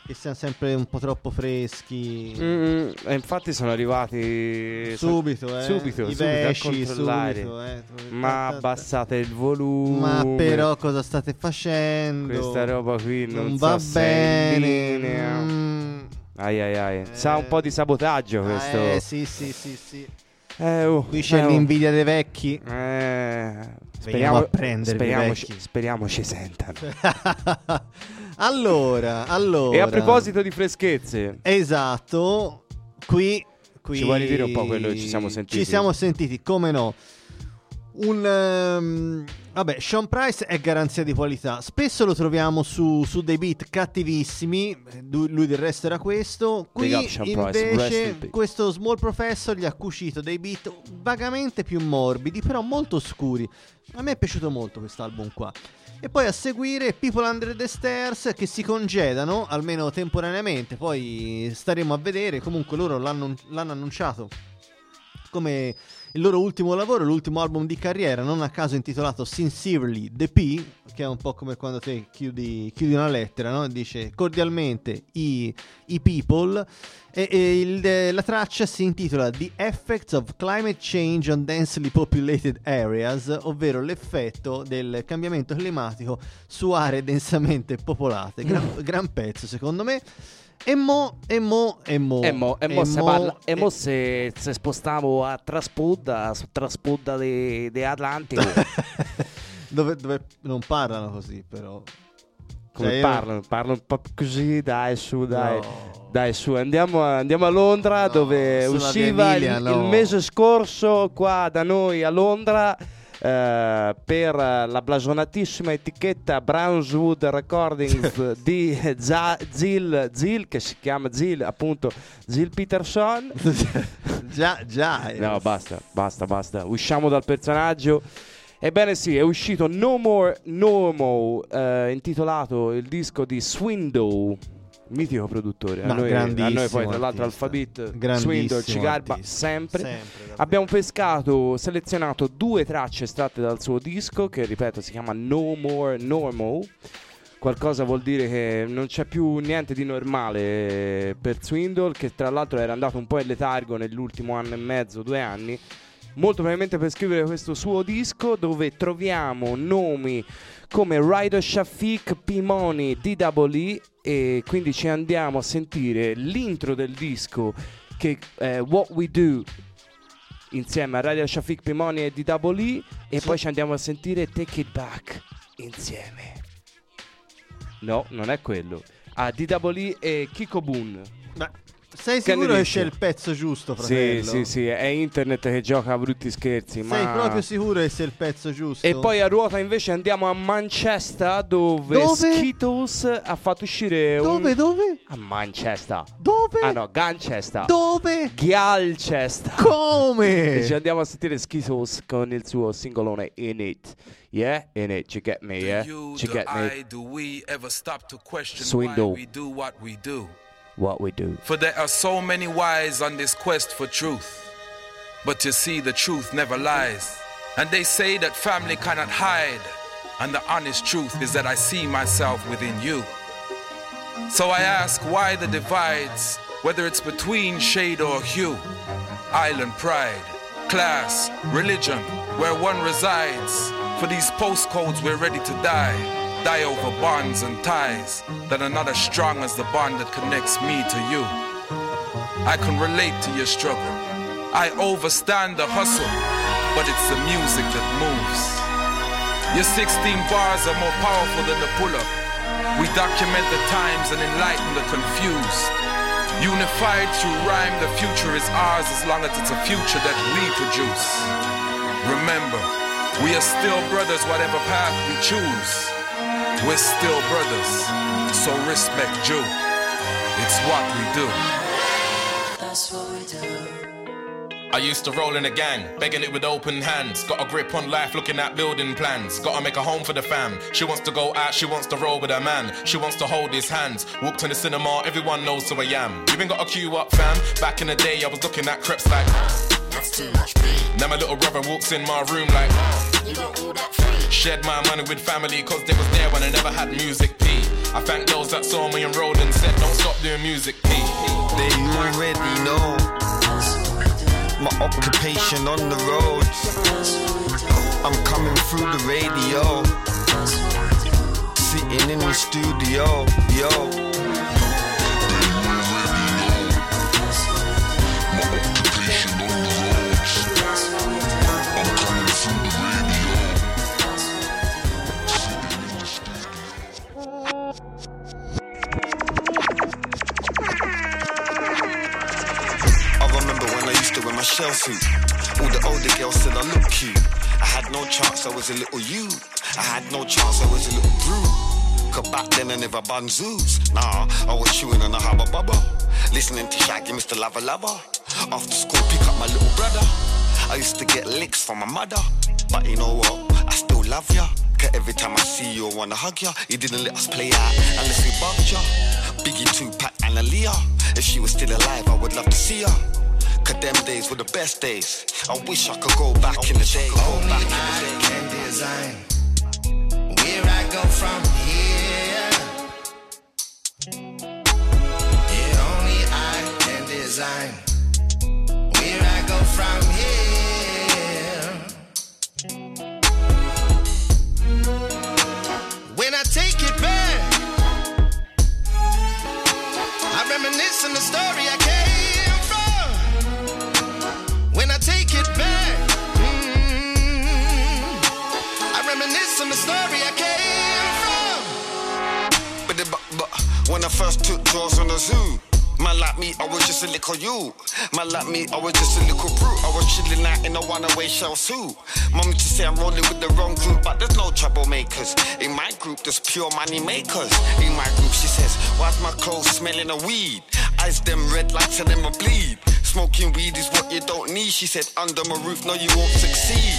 che siamo sempre un po' troppo freschi. Mm, e infatti sono arrivati subito so, eh, subito, i vesci, subito, a subito eh. Ma abbassate il volume, ma però cosa state facendo? Questa roba qui non, non so va bene. mm. ai ai ai eh. Sa un po' di sabotaggio questo. Ah, eh sì sì sì sì Eh, uh, qui c'è eh, l'invidia uh. dei vecchi. Eh, speriamo a prendervi, speriamo, ci, speriamo ci sentano. allora, allora. E a proposito di freschezze. Esatto. Qui, qui ci vuoi dire un po' quello che ci siamo sentiti? Ci siamo sentiti, come no. Un um, vabbè, Sean Price è garanzia di qualità. Spesso lo troviamo su, su dei beat cattivissimi. Lui del resto era questo. Qui invece in questo Small Professor gli ha cucito dei beat vagamente più morbidi, però molto oscuri. A me è piaciuto molto quest'album qua. E poi a seguire People Under The Stairs, che si congedano, almeno temporaneamente. Poi staremo a vedere. Comunque loro l'hanno, l'hanno annunciato come il loro ultimo lavoro, l'ultimo album di carriera, non a caso intitolato Sincerely The P, che è un po' come quando te chiudi, chiudi una lettera, no? Dice cordialmente i, i people. E, e il, la traccia si intitola The Effects of Climate Change on Densely Populated Areas, ovvero l'effetto del cambiamento climatico su aree densamente popolate. Gran, gran pezzo, secondo me. E mo, e mo, e mo, e mo, e mo, e se, mo, parla, e mo se, se spostavo a Traspudda, Traspudda di, di Atlantico. dove, dove non parlano così, però. Come cioè, parlano? Parlano un po' così, dai, su, dai. No. Dai, su, andiamo a, andiamo a Londra, no, dove usciva Emilia, il, no. il mese scorso qua da noi a Londra. Uh, per la blasonatissima etichetta Brownswood Recordings di Jill, Jill che si chiama Jill, appunto Jill Peterson. Già, già. No, basta, basta, basta. Usciamo dal personaggio. Ebbene sì, è uscito No More Normal, uh, intitolato il disco di Swindle, mitico produttore, no, a, noi, a noi poi tra l'altro Alpha Beat, Swindle ci garba sempre, sempre abbiamo pescato, selezionato due tracce estratte dal suo disco che ripeto si chiama No More Normal. Qualcosa vuol dire che non c'è più niente di normale per Swindle, che tra l'altro era andato un po' in letargo nell'ultimo anno e mezzo, due anni, molto probabilmente per scrivere questo suo disco, dove troviamo nomi come Ryder Shafiq, Pimoni, D E E. E quindi ci andiamo a sentire l'intro del disco, che è What We Do, insieme a Ryder Shafiq, Pimoni e D E E. E poi ci andiamo a sentire Take It Back insieme. No, non è quello. A D E E e Kiko Boon. Beh, sei sicuro che c'è il pezzo giusto, fratello? Sì, sì, sì, è internet che gioca a brutti scherzi. Ma... sei proprio sicuro che sia il pezzo giusto? E poi a ruota invece andiamo a Manchester, dove, dove? Skittles ha fatto uscire dove, un... Dove, dove? A Manchester. Dove? Ah no, Ganchester. Dove? Ghialchester. Come? E ci andiamo a sentire Skittles con il suo singolone In It. Yeah, in it, you get me, do yeah? You, you get I, me. Do we ever stop to question Swindle. Why we do what we do? What we do. For there are so many whys on this quest for truth, but you see the truth never lies. And they say that family cannot hide, and the honest truth is that I see myself within you. So I ask why the divides, whether it's between shade or hue, island pride, class, religion, where one resides. For these postcodes we're ready to die. Die over bonds and ties that are not as strong as the bond that connects me to you. I can relate to your struggle. I overstand the hustle, but it's the music that moves. Your sixteen bars are more powerful than the pull-up. We document the times and enlighten the confused. Unified through rhyme, the future is ours as long as it's a future that we produce. Remember, we are still brothers whatever path we choose. We're still brothers, so respect you. It's what we do. That's what we do. I used to roll in a gang, begging it with open hands. Got a grip on life, looking at building plans. Gotta make a home for the fam. She wants to go out, she wants to roll with her man. She wants to hold his hands. Walked in the cinema, everyone knows who I am. You ain't got a queue up, fam. Back in the day, I was looking at creps like, that's too much beef. Now my little brother walks in my room like, you got all that free. Shared my money with family, cause they was there when I never had music, P. I thank those that saw me and rolled and said, don't stop doing music, P. They already know my occupation on the road. I'm coming through the radio, sitting in the studio, yo. My shell suit. All the older girls said I look cute. I had no chance, I was a little you. I had no chance, I was a little rude. Cause back then I never bun zoos. Nah, I was chewing on a hubba bubba. Listening to Shaggy, Mister Lava Lava. After school, pick up my little brother. I used to get licks from my mother. But you know what? I still love ya. Cause every time I see you, I wanna hug ya. You didn't let us play out unless we bugged ya. Biggie, Tupac, and Aaliyah. If she was still alive, I would love to see her. at them days were the best days. I wish I could go back in the day. Only I can design where I go from here. Yeah, only I can design where I go from here. When I take it back, I reminisce on the story I came. Take it back. Mm-hmm. I reminisce on the story I came from. But, but, but when I first took jaws on the zoo, man like me, I was just a little you. Man like me, I was just a little brute. I was chilling out in a one-away shell suit. Mum to say I'm rolling with the wrong group, but there's no troublemakers. In my group, there's pure money makers. In my group, she says, why's my clothes smelling of weed? Eyes them red like to them a bleed. Smoking weed is what you don't need. She said, under my roof, no, you won't succeed.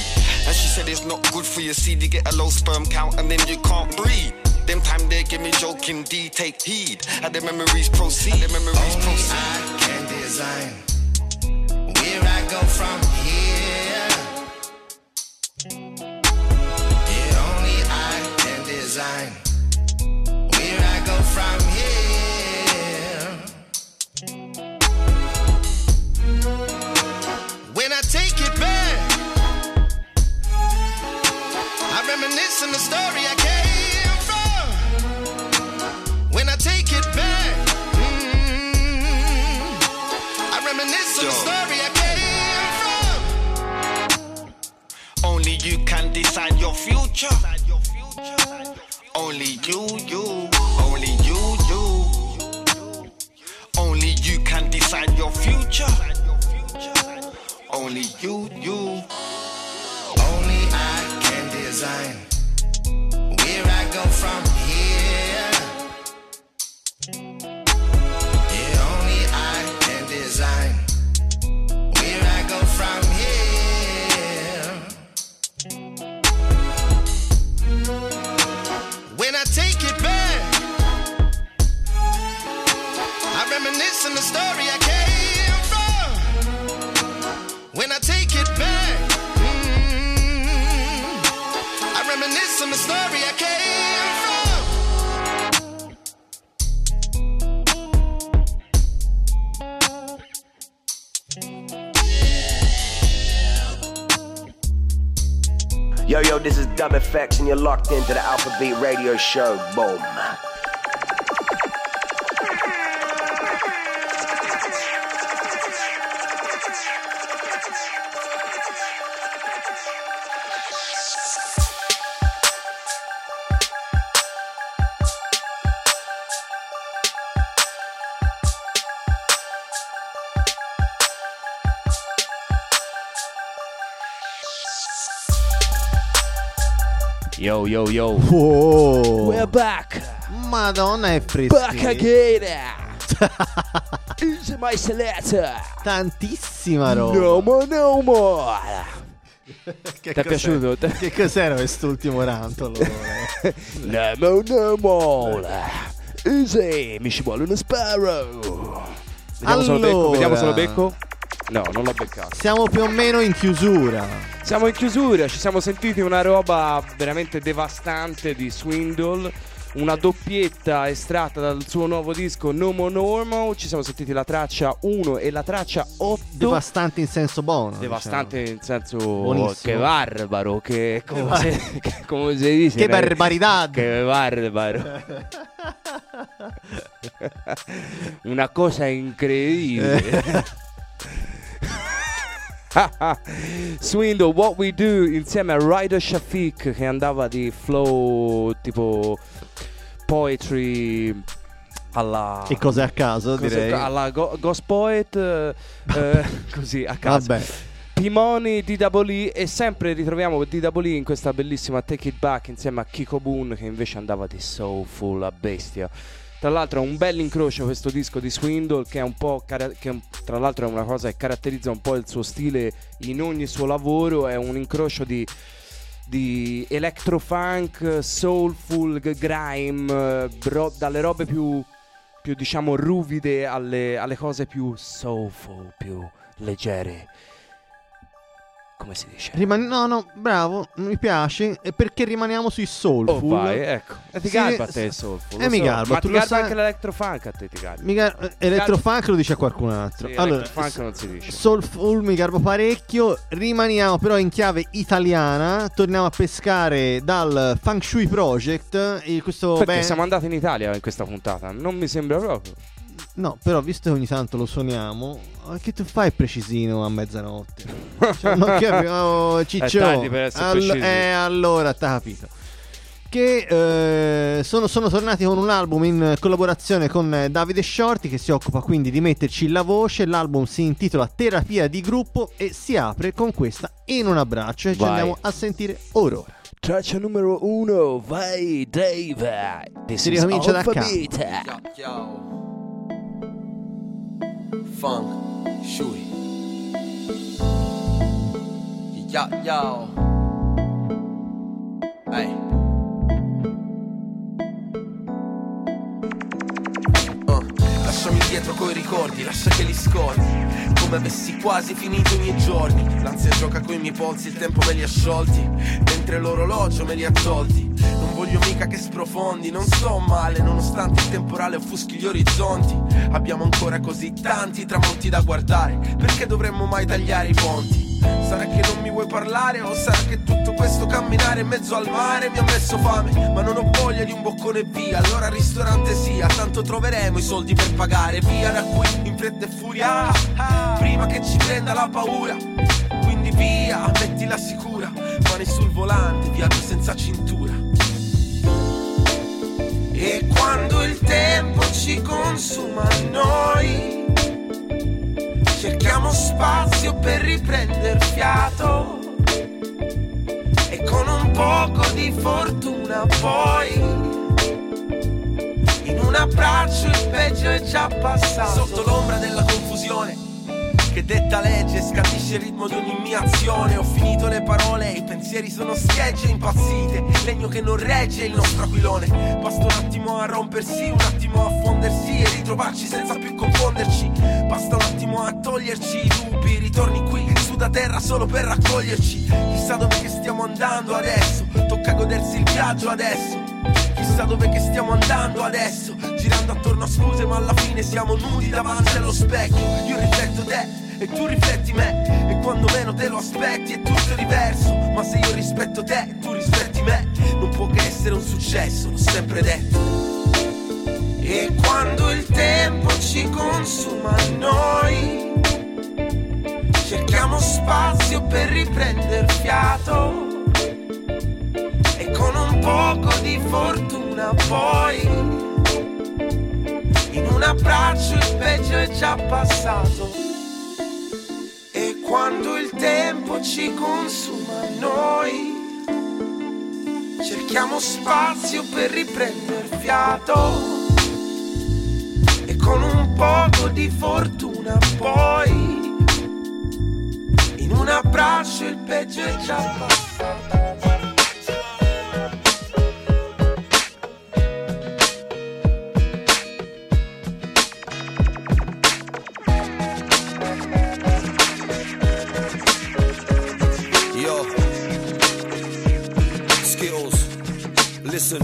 And she said, it's not good for your seed. You get a low sperm count and then you can't breathe. Them time they give me joking D, take heed. And the memories proceed. And the memories Only proceed. I can design where I go from here. Yeah, only I can design where I go from here. When I take it back, I reminisce on the story I came. Take it back. Mm-hmm. I reminisce on the story I came from. Only you can decide your future. Only you, you. Only you, you. Only you can decide your future. Only you, you. Only I can design where I go from here. Yeah, only I can design where I go from here. When I take it back, I reminisce on the story I came from. When I take it back, mm-hmm, I reminisce on the story I came from. Yo, yo, this is Dub F X, and you're locked into the Alpha Beat Radio Show. Boom. Yo, yo, yo. Whoa. We're back. Madonna, è fresco. Back again. It's my selector. Tantissima roba. No more, no more. Ti è piaciuto? Che cos'era quest'ultimo rantolo? No more, no more. Easy, mi ci vuole uno sparrow. Vediamo, allora. Solo becco. Vediamo solo becco. No, non l'ho beccato. Siamo più o meno in chiusura. Siamo in chiusura, ci siamo sentiti una roba veramente devastante di Swindle. Una doppietta estratta dal suo nuovo disco No More Normal. Ci siamo sentiti la traccia uno e la traccia otto. Devastante in senso buono. Devastante, diciamo, in senso buonissimo. Che barbaro, che come, se, che come si dice. Che barbarità. Che barbaro. Una cosa incredibile. Swindle, What We Do insieme a Ryder Shafiq, che andava di flow tipo poetry alla... E cose a caso, cose direi alla go- Ghost Poet, eh, così a caso. Vabbè. Pimoni, D E E. E sempre ritroviamo D E E in questa bellissima Take It Back insieme a Kiko Boon, che invece andava di soulful a bestia. Tra l'altro è un bel incrocio questo disco di Swindle, che è un po' cara- che tra l'altro è una cosa che caratterizza un po' il suo stile in ogni suo lavoro. È un incrocio di, di electrofunk, soulful, grime, bro- dalle robe più, più diciamo ruvide alle, alle cose più soulful, più leggere, come si dice? Riman- no, no, bravo, mi piace, è perché rimaniamo sui soulful. Oh vai, ecco. E ti sì, garba a te il soulful. E so. mi garba, ma tu ti garba sai... anche l'electrofunk a te ti garba. Mi gar- eh, electrofunk lo dice a qualcun altro. Sì, allora, electrofunk non si dice. Soulful mi garba parecchio, rimaniamo però in chiave italiana, torniamo a pescare dal Funk Shui Project e questo perché band... siamo andati in Italia in questa puntata, non mi sembra proprio. No, però visto che ogni tanto lo suoniamo, che tu fai precisino a mezzanotte? Cioè, non capiamo, ciccio. È tardi per essere All- precisi. Eh, allora, t'ha capito. Che eh, sono, sono tornati con un album in collaborazione con Davide Shorty, che si occupa quindi di metterci la voce. L'album si intitola Terapia di gruppo e si apre con questa In un abbraccio, e vai. Ci andiamo a sentire Aurora. Traccia numero uno, vai Dave. Si ricomincia da capo. Fun Shui. Yo, yo. Hey. Uh. Lasciami dietro coi ricordi, lascia che li scordi. Come avessi quasi finito i miei giorni. L'ansia gioca coi miei polsi, il tempo me li ha sciolti, mentre l'orologio me li ha tolti. Non voglio mica che sprofondi, non sto male, nonostante il temporale offuschi gli orizzonti. Abbiamo ancora così tanti tramonti da guardare, perché dovremmo mai tagliare i ponti? Sarà che non mi vuoi parlare, o sarà che tutto questo camminare in mezzo al mare mi ha messo fame? Ma non ho voglia di un boccone via, allora al ristorante sia, tanto troveremo i soldi per pagare. Via da qui in fretta e furia, prima che ci prenda la paura. Quindi via, mettila sicura, mani sul volante, viaggio senza cintura. E quando il tempo ci consuma noi, cerchiamo spazio per riprender fiato, e con un poco di fortuna poi in un abbraccio il peggio è già passato. Sotto l'ombra della confusione che detta legge scandisce il ritmo di ogni mia azione, ho finito le parole, i pensieri sono schegge impazzite, legno che non regge il nostro aquilone. Basta un attimo a rompersi, un attimo a fondersi e ritrovarci senza più confonderci. Basta un attimo a toglierci i dubbi, ritorni qui su da terra solo per raccoglierci. Chissà dove che stiamo andando adesso, tocca godersi il viaggio adesso. Chissà dove che stiamo andando adesso, girando attorno a scuse ma alla fine siamo nudi davanti allo specchio. Io rifletto te e tu rifletti me, e quando meno te lo aspetti è tutto diverso. Ma se io rispetto te e tu rispetti me, non può che essere un successo, l'ho sempre detto. E quando il tempo ci consuma noi, cerchiamo spazio per riprender fiato, e con un poco di fortuna poi in un abbraccio il peggio è già passato. E quando il tempo ci consuma noi, cerchiamo spazio per riprender fiato, e con un poco di fortuna poi in un abbraccio il peggio è già passato. Yo, Skittles, listen.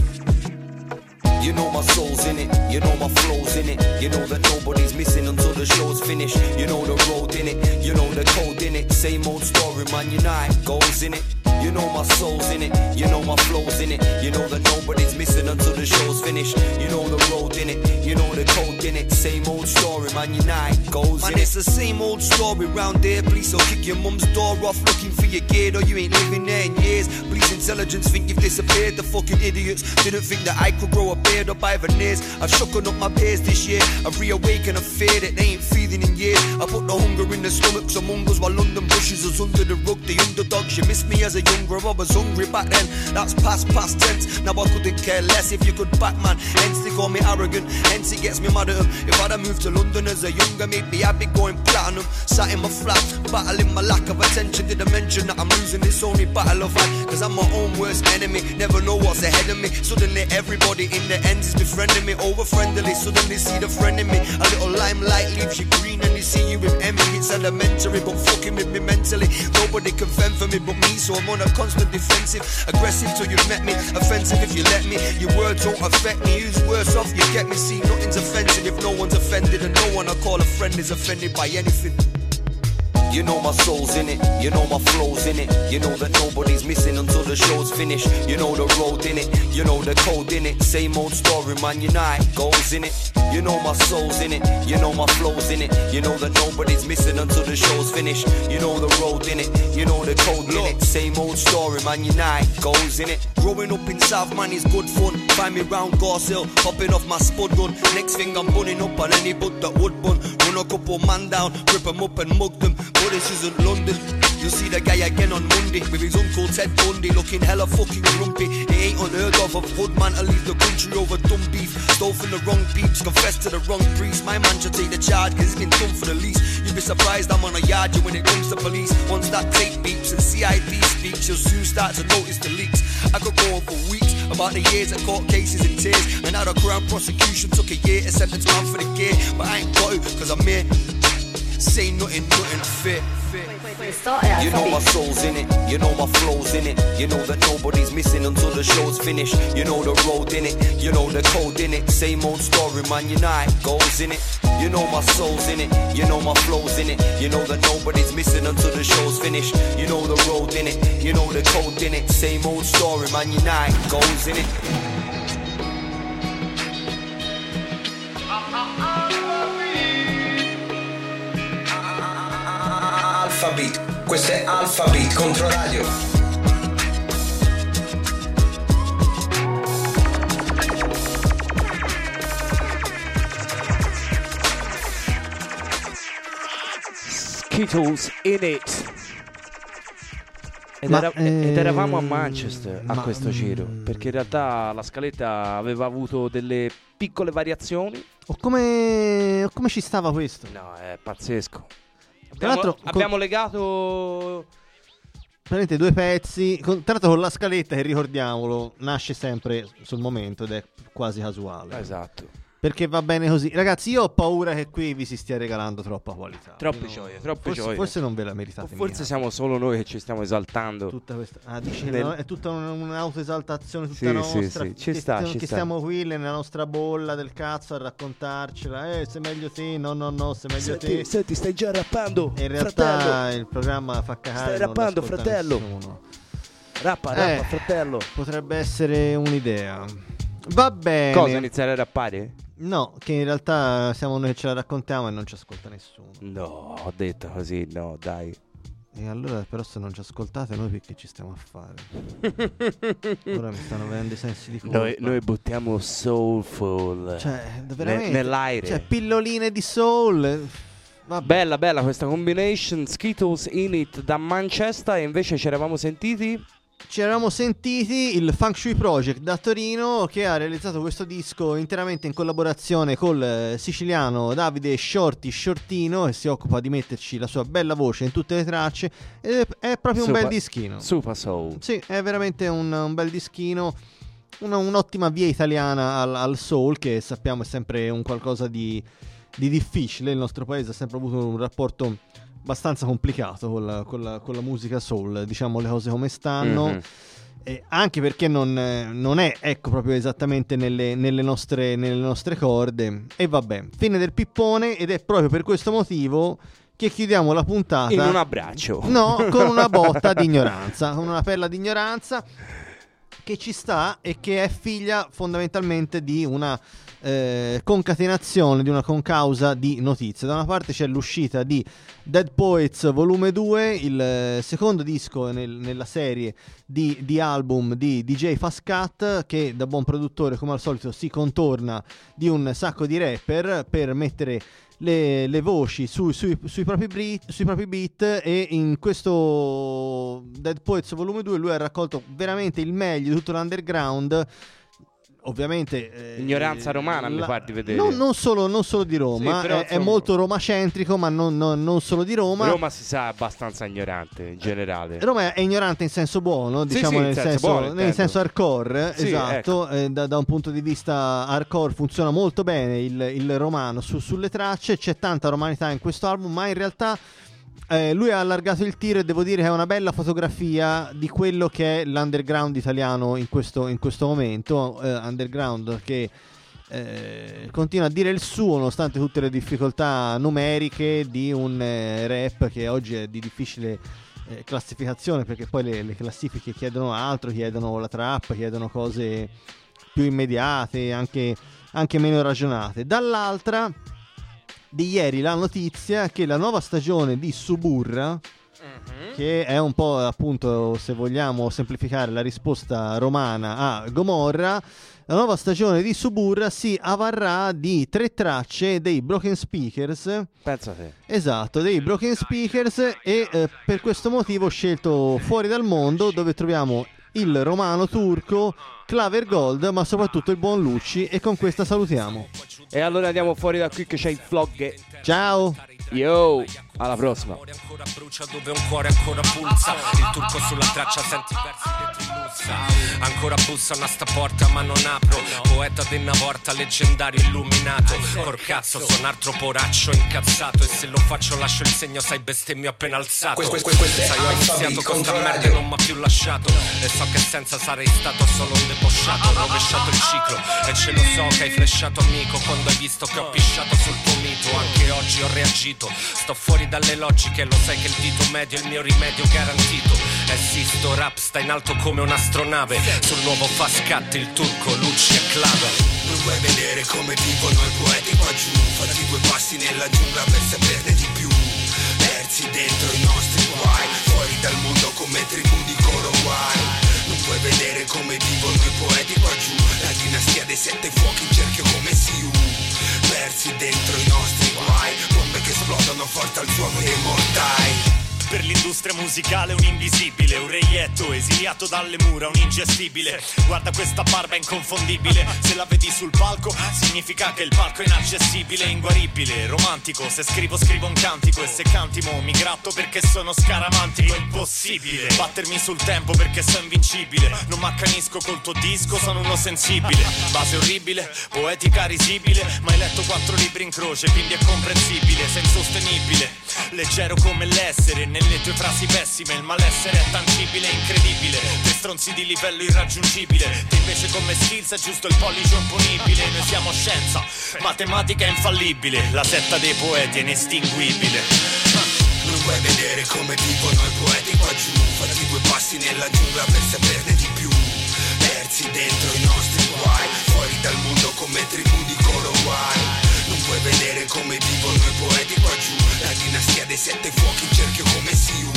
You know my soul's in it, you know my flow's in it, you know that nobody's missing until the show's finished. You know the road in it, you know the code in it, same old story man, you know how it goes in it. You know my soul's in it, you know my flow's in it, you know that nobody's missing until the show's finished. You know the road in it, you know the code in it, same old story man, you know how it goes man, in it. Man, it's the same old story round there, please, so kick your mum's door off looking for your kid, or you ain't living there in years. Police intelligence think you've disappeared, the fucking idiots didn't think that I could grow a beard up by veneers. I've shooken up my bears this year, I've reawakened a fear that they ain't feeding in years. I put the hunger in the stomachs among us while London brushes us under the rug, the underdog You missed me as a young girl, I was hungry back then. That's past, past tense. Now I couldn't care less if you could back, man. Hence they call me arrogant, hence it gets me mad at 'em. If I'd have moved to London as a younger, maybe I'd be going platinum. Sat in my flat, battling my lack of attention. Did I mention that I'm losing this only battle of life? Cause I'm my own worst enemy, never know what's ahead of me. Suddenly everybody in the end is befriending me. Over friendly, suddenly see the friend in me. A little limelight leaves you green and they see you with envy. It's elementary, but fucking with me mentally. Nobody can fend for me but me, so I'm on a constant defensive. Aggressive till you've met me, offensive if you let me. Your words don't affect me, who's worse off, you get me. See, nothing's offensive if no one's offended, and no one I call a friend is offended by anything. You know my soul's in it, you know my flow's in it. You know that nobody's missing until the show's finished. You know the road in it, you know the code in it. Same old story, man, you know how it goes in it. You know my soul's in it, you know my flow's in it. You know that nobody's missing until the show's finished. You know the road in it, you know the code in it. Same old story, man, you know how it goes in it. Growing up in South, man, is good fun. Find me round Gorse Hill, hopping off my spud gun. Next thing I'm bunning up on any butt that would bun. Run a couple man down, grip them up and mug them. But this isn't London. You'll see the guy again on Monday with his uncle Ted Bundy, looking hella fucking grumpy. It ain't unheard of a hood man to leave the country over dumb beef. Stole from the wrong peeps, confessed to the wrong priest. My man should take the charge, cause he's been done for the least. You'd be surprised I'm on a yard you when it comes to police. Once that tape beeps and C I D speaks, you'll soon start to notice the leaks. I could go on for weeks about the years of court cases and tears, and how the crown prosecution took a year to sentence man for the gear. But I ain't got it, cause I'm here. Say nothing, nothing fit. You know my soul's in it, you know my flow's in it. You know that nobody's missing until the show's finished. You know the road in it, you know the code in it. Same old story, man, you know how it goes in it. You know my soul's in it, you know my flow's in it. You know that nobody's missing until the show's finished. You know the road in it, you know the code in it. Same old story, man, you know how it goes in it. Alpha Beat, questo è Alpha Beat, Contra Radio. Skittles in it. Ed, ma, era, eh, ed eravamo a Manchester a ma, questo giro, perché in realtà la scaletta aveva avuto delle piccole variazioni. O come, o come ci stava questo? No, è pazzesco. Tra l'altro abbiamo, abbiamo con... legato praticamente due pezzi con, tra l'altro con la scaletta che, ricordiamolo, nasce sempre sul momento ed è quasi casuale. Esatto. Perché va bene così. Ragazzi, io ho paura che qui vi si stia regalando troppa qualità. Troppe no, gioie, troppe forse, gioie. Forse non ve la meritate. O forse mia. Siamo solo noi che ci stiamo esaltando. Tutta questa ah, dici, Nel... no, è tutta un'autoesaltazione tutta sì, nostra. Sì, sì. Ci che, sta, che ci stiamo sta. Qui nella nostra bolla del cazzo a raccontarcela. Eh, se meglio te, no, no, no, se meglio senti, te. Senti, stai già rappando. E in realtà fratello. Il programma fa cagare. Stai rappando, fratello. Nessuno. Rappa, rappa, eh, fratello. Potrebbe essere un'idea. Va bene. Cosa, iniziare a rappare? No, che in realtà siamo noi che ce la raccontiamo e non ci ascolta nessuno. No, ho detto così, no, dai. E allora però se non ci ascoltate noi perché ci stiamo a fare? Ora mi stanno venendo i sensi di colpa. Noi, noi buttiamo soulful, cioè, veramente, ne, nell'aire. Cioè, pilloline di soul. Vabbè. Bella, bella questa combination Skittles in it da Manchester. E invece ci eravamo sentiti... Ci eravamo sentiti il Funk Shui Project da Torino, che ha realizzato questo disco interamente in collaborazione col siciliano Davide Shorty, Shortino, che si occupa di metterci la sua bella voce in tutte le tracce. Ed è proprio super, un bel dischino. Super soul. Sì, è veramente un, un bel dischino. Una, un'ottima via italiana al, al soul, che sappiamo è sempre un qualcosa di, di difficile. Il nostro paese ha sempre avuto un rapporto abbastanza complicato con la, con, la, con la musica soul, diciamo le cose come stanno, mm-hmm. eh, anche perché non, non è ecco proprio esattamente nelle, nelle, nostre, nelle nostre corde. E vabbè, fine del pippone, ed è proprio per questo motivo che chiudiamo la puntata in un abbraccio, no, con una botta di ignoranza, con una perla di ignoranza che ci sta e che è figlia fondamentalmente di una eh, concatenazione di una concausa di notizie. Da una parte c'è l'uscita di Dead Poets Volume due, il secondo disco nel, nella serie di, di album di D J Fast Cat, che da buon produttore come al solito si contorna di un sacco di rapper per mettere Le, le voci su, sui, sui, propri beat, sui propri beat, e in questo Dead Poets Volume due lui ha raccolto veramente il meglio di tutto l'underground. Ovviamente eh, ignoranza romana, la, mi pare di vedere. No, non, solo, non solo di Roma, sì, però, è, insomma, è molto romacentrico, ma non, non, non solo di Roma. Roma si sa abbastanza ignorante in generale. Roma è ignorante in senso buono, diciamo, sì, sì, nel, senso, senso, buono, nel senso hardcore, sì, esatto, ecco. eh, da, da un punto di vista hardcore funziona molto bene il, il romano su, sulle tracce, c'è tanta romanità in questo album, ma in realtà Eh, lui ha allargato il tiro e devo dire che è una bella fotografia di quello che è l'underground italiano in questo, in questo momento, eh, underground che eh, continua a dire il suo nonostante tutte le difficoltà numeriche di un eh, rap che oggi è di difficile eh, classificazione, perché poi le, le classifiche chiedono altro, chiedono la trap, chiedono cose più immediate, anche, anche meno ragionate. Dall'altra, di ieri la notizia che la nuova stagione di Suburra, mm-hmm, che è un po' appunto, se vogliamo semplificare, la risposta romana a Gomorra, la nuova stagione di Suburra si avvarrà di tre tracce dei Broken Speakers. Pensa te. Esatto, dei Broken Speakers, e eh, per questo motivo ho scelto Fuori dal Mondo, dove troviamo il romano turco, Claver Gold, ma soprattutto il buon Luci, e con questa salutiamo. E allora andiamo fuori da qui che c'è il vlog. Ciao! Yo! Alla prossima! Un cuore ancora brucia dove un cuore ancora pulsa. Il turco sulla traccia, senti i versi dentro l'ussa. Ancora bussano a sta porta ma non apro. Poeta di una volta, leggendario, illuminato. Porcazzo, sono altro poraccio incazzato. E se lo faccio lascio il segno, sai, bestemmio appena alzato. Sai, ho iniziato con sta merda e non m'ha più lasciato. E so che senza sarei stato solo un deposciato. Ho rovesciato il ciclo e ce lo so che hai flashato, amico, quando hai visto che ho pisciato sul tuo mito. Anche oggi ho reagito, sto fuori dalle logiche, lo sai che il dito medio è il mio rimedio garantito. Eh sì, sto rap sta in alto come un'astronave. Sul nuovo Fast Cut il turco, Luci e Clava. Non vuoi vedere come vivono i poeti qua giù? Fatti due passi nella giungla per saperne di più. Persi dentro i nostri guai, fuori dal mondo come tribù di Korowai. Non puoi vedere come vivono i poeti qua giù? La dinastia dei sette fuochi in cerchio come Siu. Persi dentro i nostri guai, bombe che esplodono forte al suono dei mortai. Per l'industria musicale un invisibile, un reietto esiliato dalle mura, un ingestibile. Guarda questa barba inconfondibile, se la vedi sul palco significa che il palco è inaccessibile, inguaribile, romantico. Se scrivo scrivo un cantico e se cantimo mi gratto perché sono scaramantico. Impossibile battermi sul tempo perché sono invincibile. Non m'accanisco col tuo disco, sono uno sensibile. Base orribile, poetica risibile, ma hai letto quattro libri in croce quindi è comprensibile. Sei insostenibile, leggero come l'essere. Nelle tue frasi pessime il malessere è tangibile e incredibile. Te stronzi di livello irraggiungibile, te invece come skills è giusto il pollice opponibile. Noi siamo scienza, matematica infallibile, la setta dei poeti è inestinguibile. Non vuoi vedere come vivono i poeti qua giù? Fatti due passi nella giungla per saperne di più. Persi dentro i nostri guai, fuori dal mondo come tribù di Korowai. Puoi vedere come vivono i poeti qua giù? La dinastia dei sette fuochi in cerchio come Siu.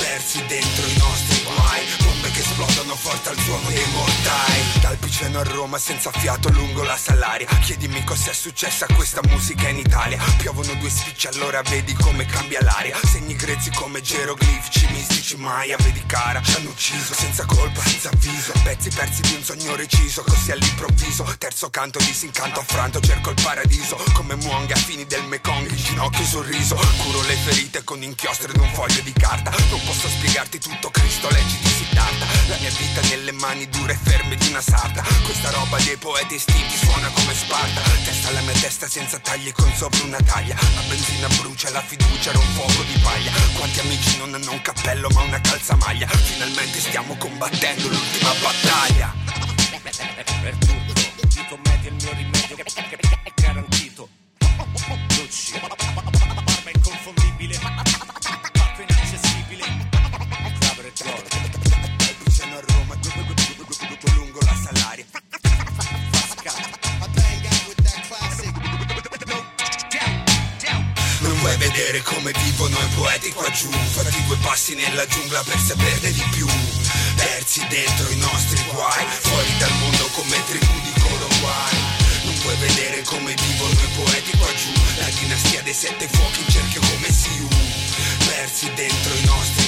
Persi dentro i nostri guai, bombe che esplodono forte al suono dei mortai. Dal Piceno a Roma senza fiato lungo la Salaria, chiedimi cos'è successo a questa musica in Italia. Piovono due spicci allora vedi come cambia l'aria. Segni grezzi come geroglifici mistici Maya, vedi cara, ci hanno ucciso senza colpa, senza avviso. Pezzi persi di un sogno reciso, così all'improvviso. Terzo canto, disincanto, affranto, cerco il paradiso. Come muonga a fini del Mekong, il ginocchio sorriso. Curo le ferite con inchiostro ed un foglio di carta. Non posso spiegarti tutto, Cristo, leggi di Siddhartha. La mia vita nelle mani dure e ferme di una sarta. Questa roba dei poeti estinti suona come Sparta. Testa alla mia testa senza tagli e con sopra una taglia. La benzina brucia, la fiducia era un fuoco di paglia. Quanti amici non hanno un cappello ma una calzamaglia. Finalmente stiamo combattendo l'ultima battaglia. Per tutto, il commedio è il mio rimedio garantito. Luci, barba inconfondibile, barco inaccessibile, Claver e Gold. Dai Piceno a Roma, lungo la Salaria. Fasca, giù, farati due passi nella giungla per saperne di più. Persi dentro i nostri guai, fuori dal mondo come tribù di Korowai. Non puoi vedere come vivono i poeti qua giù, la dinastia dei sette fuochi in cerchio come Siu. Persi dentro i nostri